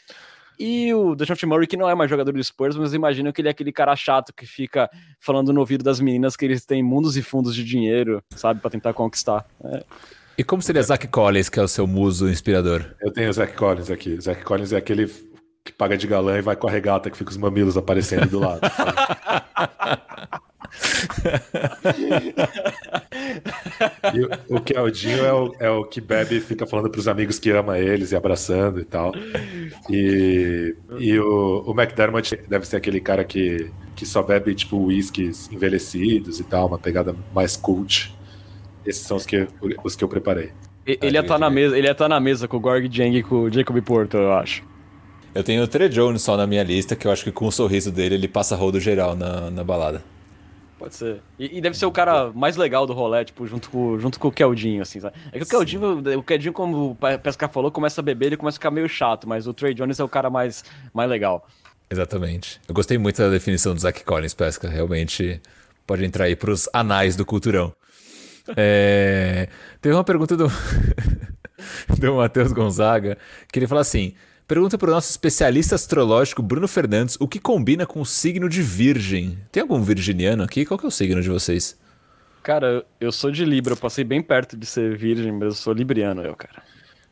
E o Dejounte Murray, que não é mais jogador do Spurs, mas imagino que ele é aquele cara chato que fica falando no ouvido das meninas que eles têm mundos e fundos de dinheiro, sabe? Pra tentar conquistar. E como seria Zach Collins, que é o seu muso inspirador? Eu tenho o Zach Collins aqui. Zach Collins é aquele que paga de galã e vai com a regata, que fica os mamilos aparecendo do lado. E o Keldinho é o que bebe e fica falando pros amigos que ama eles e abraçando e tal. E o McDermott deve ser aquele cara que só bebe tipo whiskies envelhecidos e tal, uma pegada mais cult. Esses são os que eu preparei. Ele ia estar na mesa com o Gorg Dieng e com o Jakob Poeltl, eu acho. Eu tenho o Tre Jones só na minha lista, que eu acho que com o sorriso dele ele passa rodo geral na balada. Pode ser. E deve ser o cara mais legal do rolê, tipo, junto com o Keldinho, assim, sabe? É que o Keldinho, como o Pescar falou, começa a beber, ele começa a ficar meio chato, mas o Tre Jones é o cara mais legal. Exatamente. Eu gostei muito da definição do Zach Collins, Pesca. Realmente pode entrar aí pros anais do culturão. Teve uma pergunta do Matheus Gonzaga, que ele fala assim: pergunta para o nosso especialista astrológico Bruno Fernandes o que combina com o signo de Virgem. Tem algum virginiano aqui? Qual que é o signo de vocês? Cara, eu sou de Libra, eu passei bem perto de ser virgem, mas eu sou libriano, cara.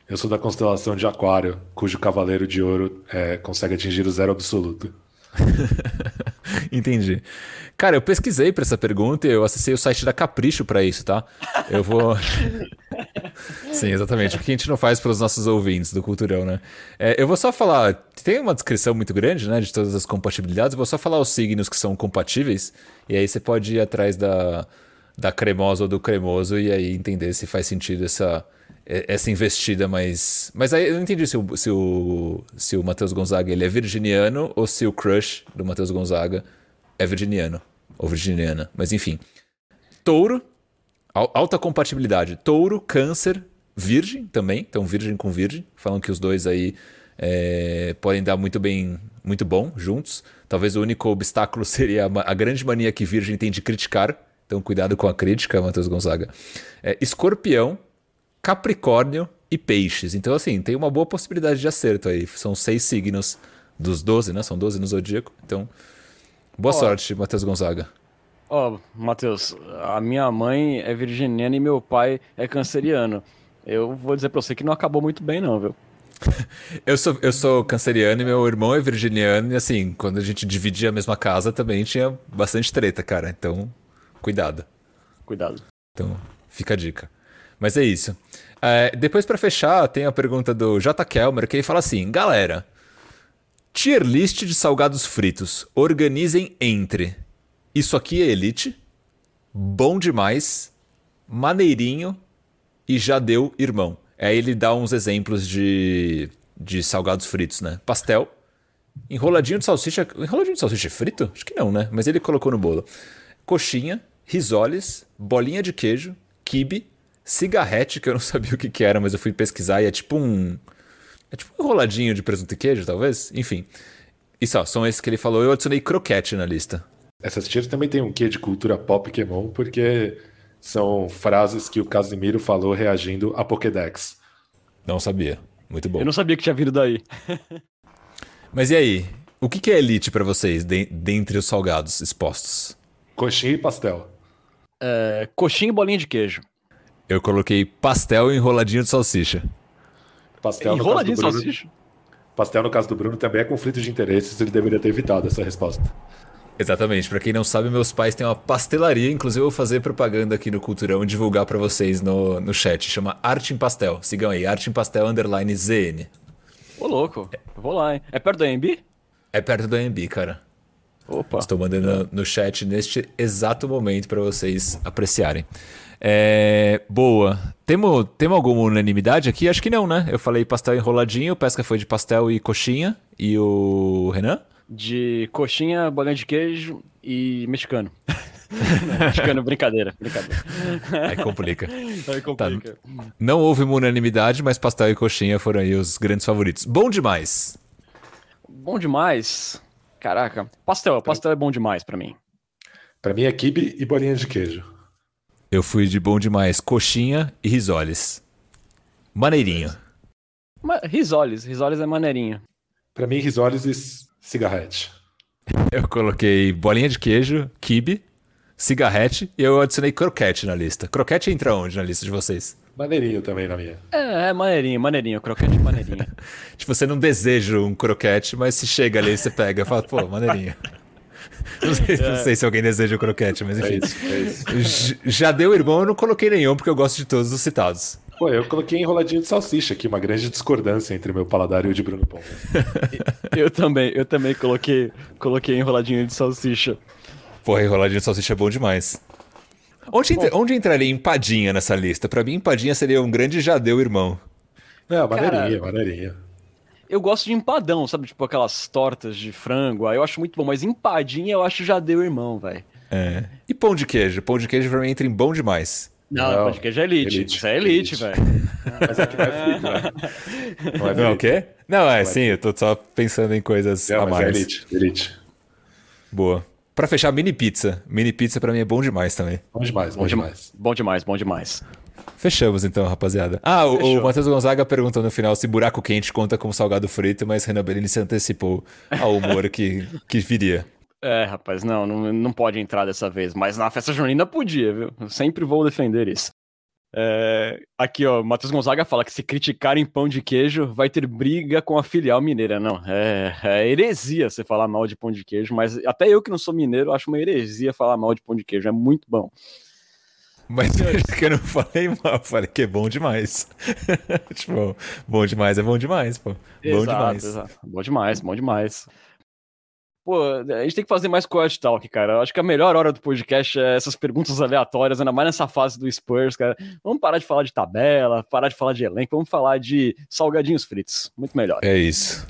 Eu sou da constelação de Aquário, cujo cavaleiro de ouro consegue atingir o zero absoluto. Entendi. Cara, eu pesquisei para essa pergunta e eu acessei o site da Capricho para isso, tá? Eu vou... Sim, exatamente. O que a gente não faz para os nossos ouvintes do Culturão, né? Eu vou só falar... Tem uma descrição muito grande, né? De todas as compatibilidades. Eu vou só falar os signos que são compatíveis. E aí você pode ir atrás da cremosa ou do cremoso e aí entender se faz sentido essa investida, mas aí eu não entendi se o Matheus Gonzaga ele é virginiano ou se o crush do Matheus Gonzaga é virginiano ou virginiana, mas enfim. Touro, alta compatibilidade. Touro, Câncer, Virgem também, então Virgem com Virgem, falam que os dois aí podem dar muito bem, muito bom juntos. Talvez o único obstáculo seria a grande mania que Virgem tem de criticar, então cuidado com a crítica, Matheus Gonzaga. Escorpião, Capricórnio e Peixes. Então, assim, tem uma boa possibilidade de acerto aí. São 6 signos dos 12, né? São 12 no Zodíaco. Então, boa sorte, Matheus Gonzaga. Matheus, a minha mãe é virginiana e meu pai é canceriano. Eu vou dizer pra você que não acabou muito bem, não, viu? Eu sou canceriano e meu irmão é virginiano. E, assim, quando a gente dividia a mesma casa também tinha bastante treta, cara. Então, cuidado. Então, fica a dica. Mas é isso. Depois, para fechar, tem a pergunta do J. Kelmer, que ele fala assim: galera, tier list de salgados fritos, organizem entre isso aqui é elite, bom demais, maneirinho e já deu irmão. Aí ele dá uns exemplos de salgados fritos, né? Pastel, enroladinho de salsicha. Enroladinho de salsicha é frito? Acho que não, né? Mas ele colocou no bolo. Coxinha, risoles, bolinha de queijo, quibe, cigarrete, que eu não sabia o que era, mas eu fui pesquisar e é tipo um enroladinho de presunto e queijo, talvez. Enfim, isso são esses que ele falou. Eu adicionei croquete na lista. Essas tiras também tem um quê de cultura pop que é bom, porque são frases que o Casimiro falou reagindo a Pokédex. Não sabia, muito bom. Eu não sabia que tinha vindo daí. Mas e aí, o que é elite pra vocês, dentre os salgados expostos? Coxinha e pastel. Coxinha e bolinha de queijo. Eu coloquei pastel e enroladinho de salsicha. Pastel enroladinho de salsicha? Pastel, no caso do Bruno, também é conflito de interesses. Ele deveria ter evitado essa resposta. Exatamente. Para quem não sabe, meus pais têm uma pastelaria. Inclusive, eu vou fazer propaganda aqui no Culturão e divulgar para vocês no chat. Chama Arte em Pastel. Sigam aí. Arte em Pastel _ZN. Ô, louco. Eu vou lá, hein? É perto do AMB? É perto do AMB, cara. Opa. Estou mandando no chat neste exato momento para vocês apreciarem. Boa. Temos alguma unanimidade aqui? Acho que não, né? Eu falei pastel enroladinho, o Pesca foi de pastel e coxinha. E o Renan? De coxinha, bolinha de queijo e mexicano. Mexicano, brincadeira. Aí complica. Tá. Não houve uma unanimidade, mas pastel e coxinha foram aí os grandes favoritos. Bom demais? Caraca. Pastel é bom demais pra mim. Pra mim é quibe e bolinha de queijo. Eu fui de bom demais, coxinha e risoles. Maneirinho. Risoles é maneirinho. Pra mim, risoles e cigarrete. Eu coloquei bolinha de queijo, quibe, cigarrete e eu adicionei croquete na lista. Croquete entra onde na lista de vocês? Maneirinho também na minha. Maneirinho. Croquete, maneirinho. Tipo, você não deseja um croquete, mas se chega ali, você pega e fala, pô, maneirinho. Não sei se alguém deseja o croquete, mas enfim. É isso. Já deu irmão, eu não coloquei nenhum, porque eu gosto de todos os citados. Pô, eu coloquei enroladinho de salsicha aqui, uma grande discordância entre o meu paladar e o de Bruno Pongas. Eu também coloquei enroladinho de salsicha. Porra, enroladinho de salsicha é bom demais. Onde entraria empadinha nessa lista? Pra mim, empadinha seria um grande já deu irmão. Não, maneirinha. Eu gosto de empadão, sabe? Tipo aquelas tortas de frango. Aí eu acho muito bom, mas empadinha eu acho já deu irmão, velho. É. E pão de queijo? Pão de queijo pra mim entra em bom demais. Não, pão de queijo é elite. Isso é elite, velho. Mas é que vai frito, velho. Não, o quê? Não, sim, eu tô só pensando em coisas a mais. Mas é elite. Boa. Pra fechar, mini pizza. Mini pizza pra mim é bom demais também. Bom demais. Fechamos então, rapaziada. O Matheus Gonzaga perguntou no final se buraco quente conta como salgado frito, mas Renan Bellini se antecipou ao humor que viria. Rapaz, não pode entrar dessa vez, mas na festa junina podia, viu? Eu sempre vou defender isso. Aqui, ó, Matheus Gonzaga fala que se criticarem pão de queijo vai ter briga com a filial mineira. Não, é heresia você falar mal de pão de queijo, mas até eu que não sou mineiro acho uma heresia falar mal de pão de queijo, é muito bom. Mas que eu não falei mal, eu falei que é bom demais. Tipo, bom demais, pô. Exato, bom demais. Exato. Bom demais. Pô, a gente tem que fazer mais Quiet Talk, cara. Eu acho que a melhor hora do podcast é essas perguntas aleatórias, ainda mais nessa fase do Spurs, cara. Vamos parar de falar de tabela, parar de falar de elenco, vamos falar de salgadinhos fritos. Muito melhor. É isso.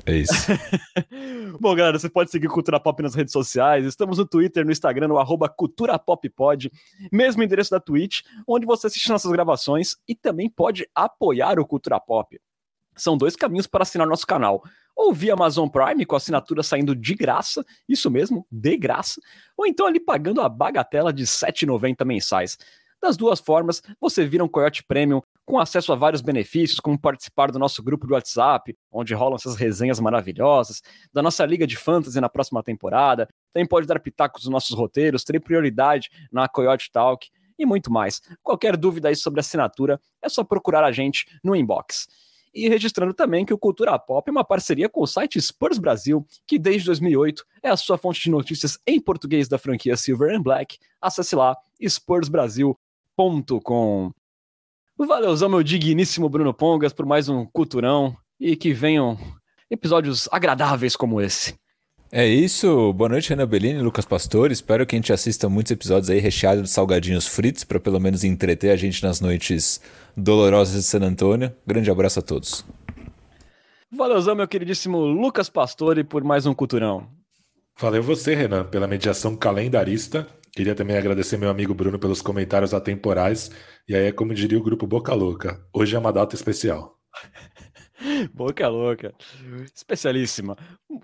Bom, galera, você pode seguir Cultura Pop nas redes sociais. Estamos no Twitter, no Instagram, no @CulturaPopPod. Mesmo endereço da Twitch, onde você assiste nossas gravações e também pode apoiar o Cultura Pop. São dois caminhos para assinar nosso canal. Ou via Amazon Prime, com a assinatura saindo de graça, isso mesmo, de graça, ou então ali pagando a bagatela de R$ 7,90 mensais. Das duas formas, você vira um Coyote Premium com acesso a vários benefícios, como participar do nosso grupo do WhatsApp, onde rolam essas resenhas maravilhosas, da nossa Liga de Fantasy na próxima temporada, também pode dar pitacos nos nossos roteiros, ter prioridade na Coyote Talk e muito mais. Qualquer dúvida aí sobre assinatura, é só procurar a gente no inbox. E registrando também que o Cultura Pop é uma parceria com o site Spurs Brasil, que desde 2008 é a sua fonte de notícias em português da franquia Silver and Black. Acesse lá, spursbrasil.com. Valeuzão, meu digníssimo Bruno Pongas, por mais um Culturão e que venham episódios agradáveis como esse. É isso, boa noite Renan Bellini e Lucas Pastore, espero que a gente assista muitos episódios aí recheados de salgadinhos fritos para pelo menos entreter a gente nas noites dolorosas de San Antônio. Grande abraço a todos. Valeuzão, meu queridíssimo Lucas Pastore, por mais um Culturão. Valeu você, Renan, pela mediação calendarista. Queria também agradecer meu amigo Bruno pelos comentários atemporais, e aí é como diria o grupo Boca Louca, hoje é uma data especial. Boca Louca, especialíssima.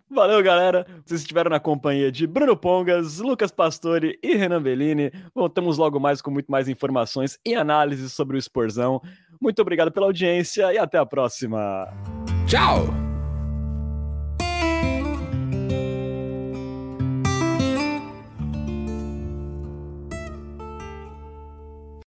Valeu, galera. Vocês estiveram na companhia de Bruno Pongas, Lucas Pastore e Renan Bellini. Voltamos logo mais com muito mais informações e análises sobre o Spursão. Muito obrigado pela audiência e até a próxima. Tchau!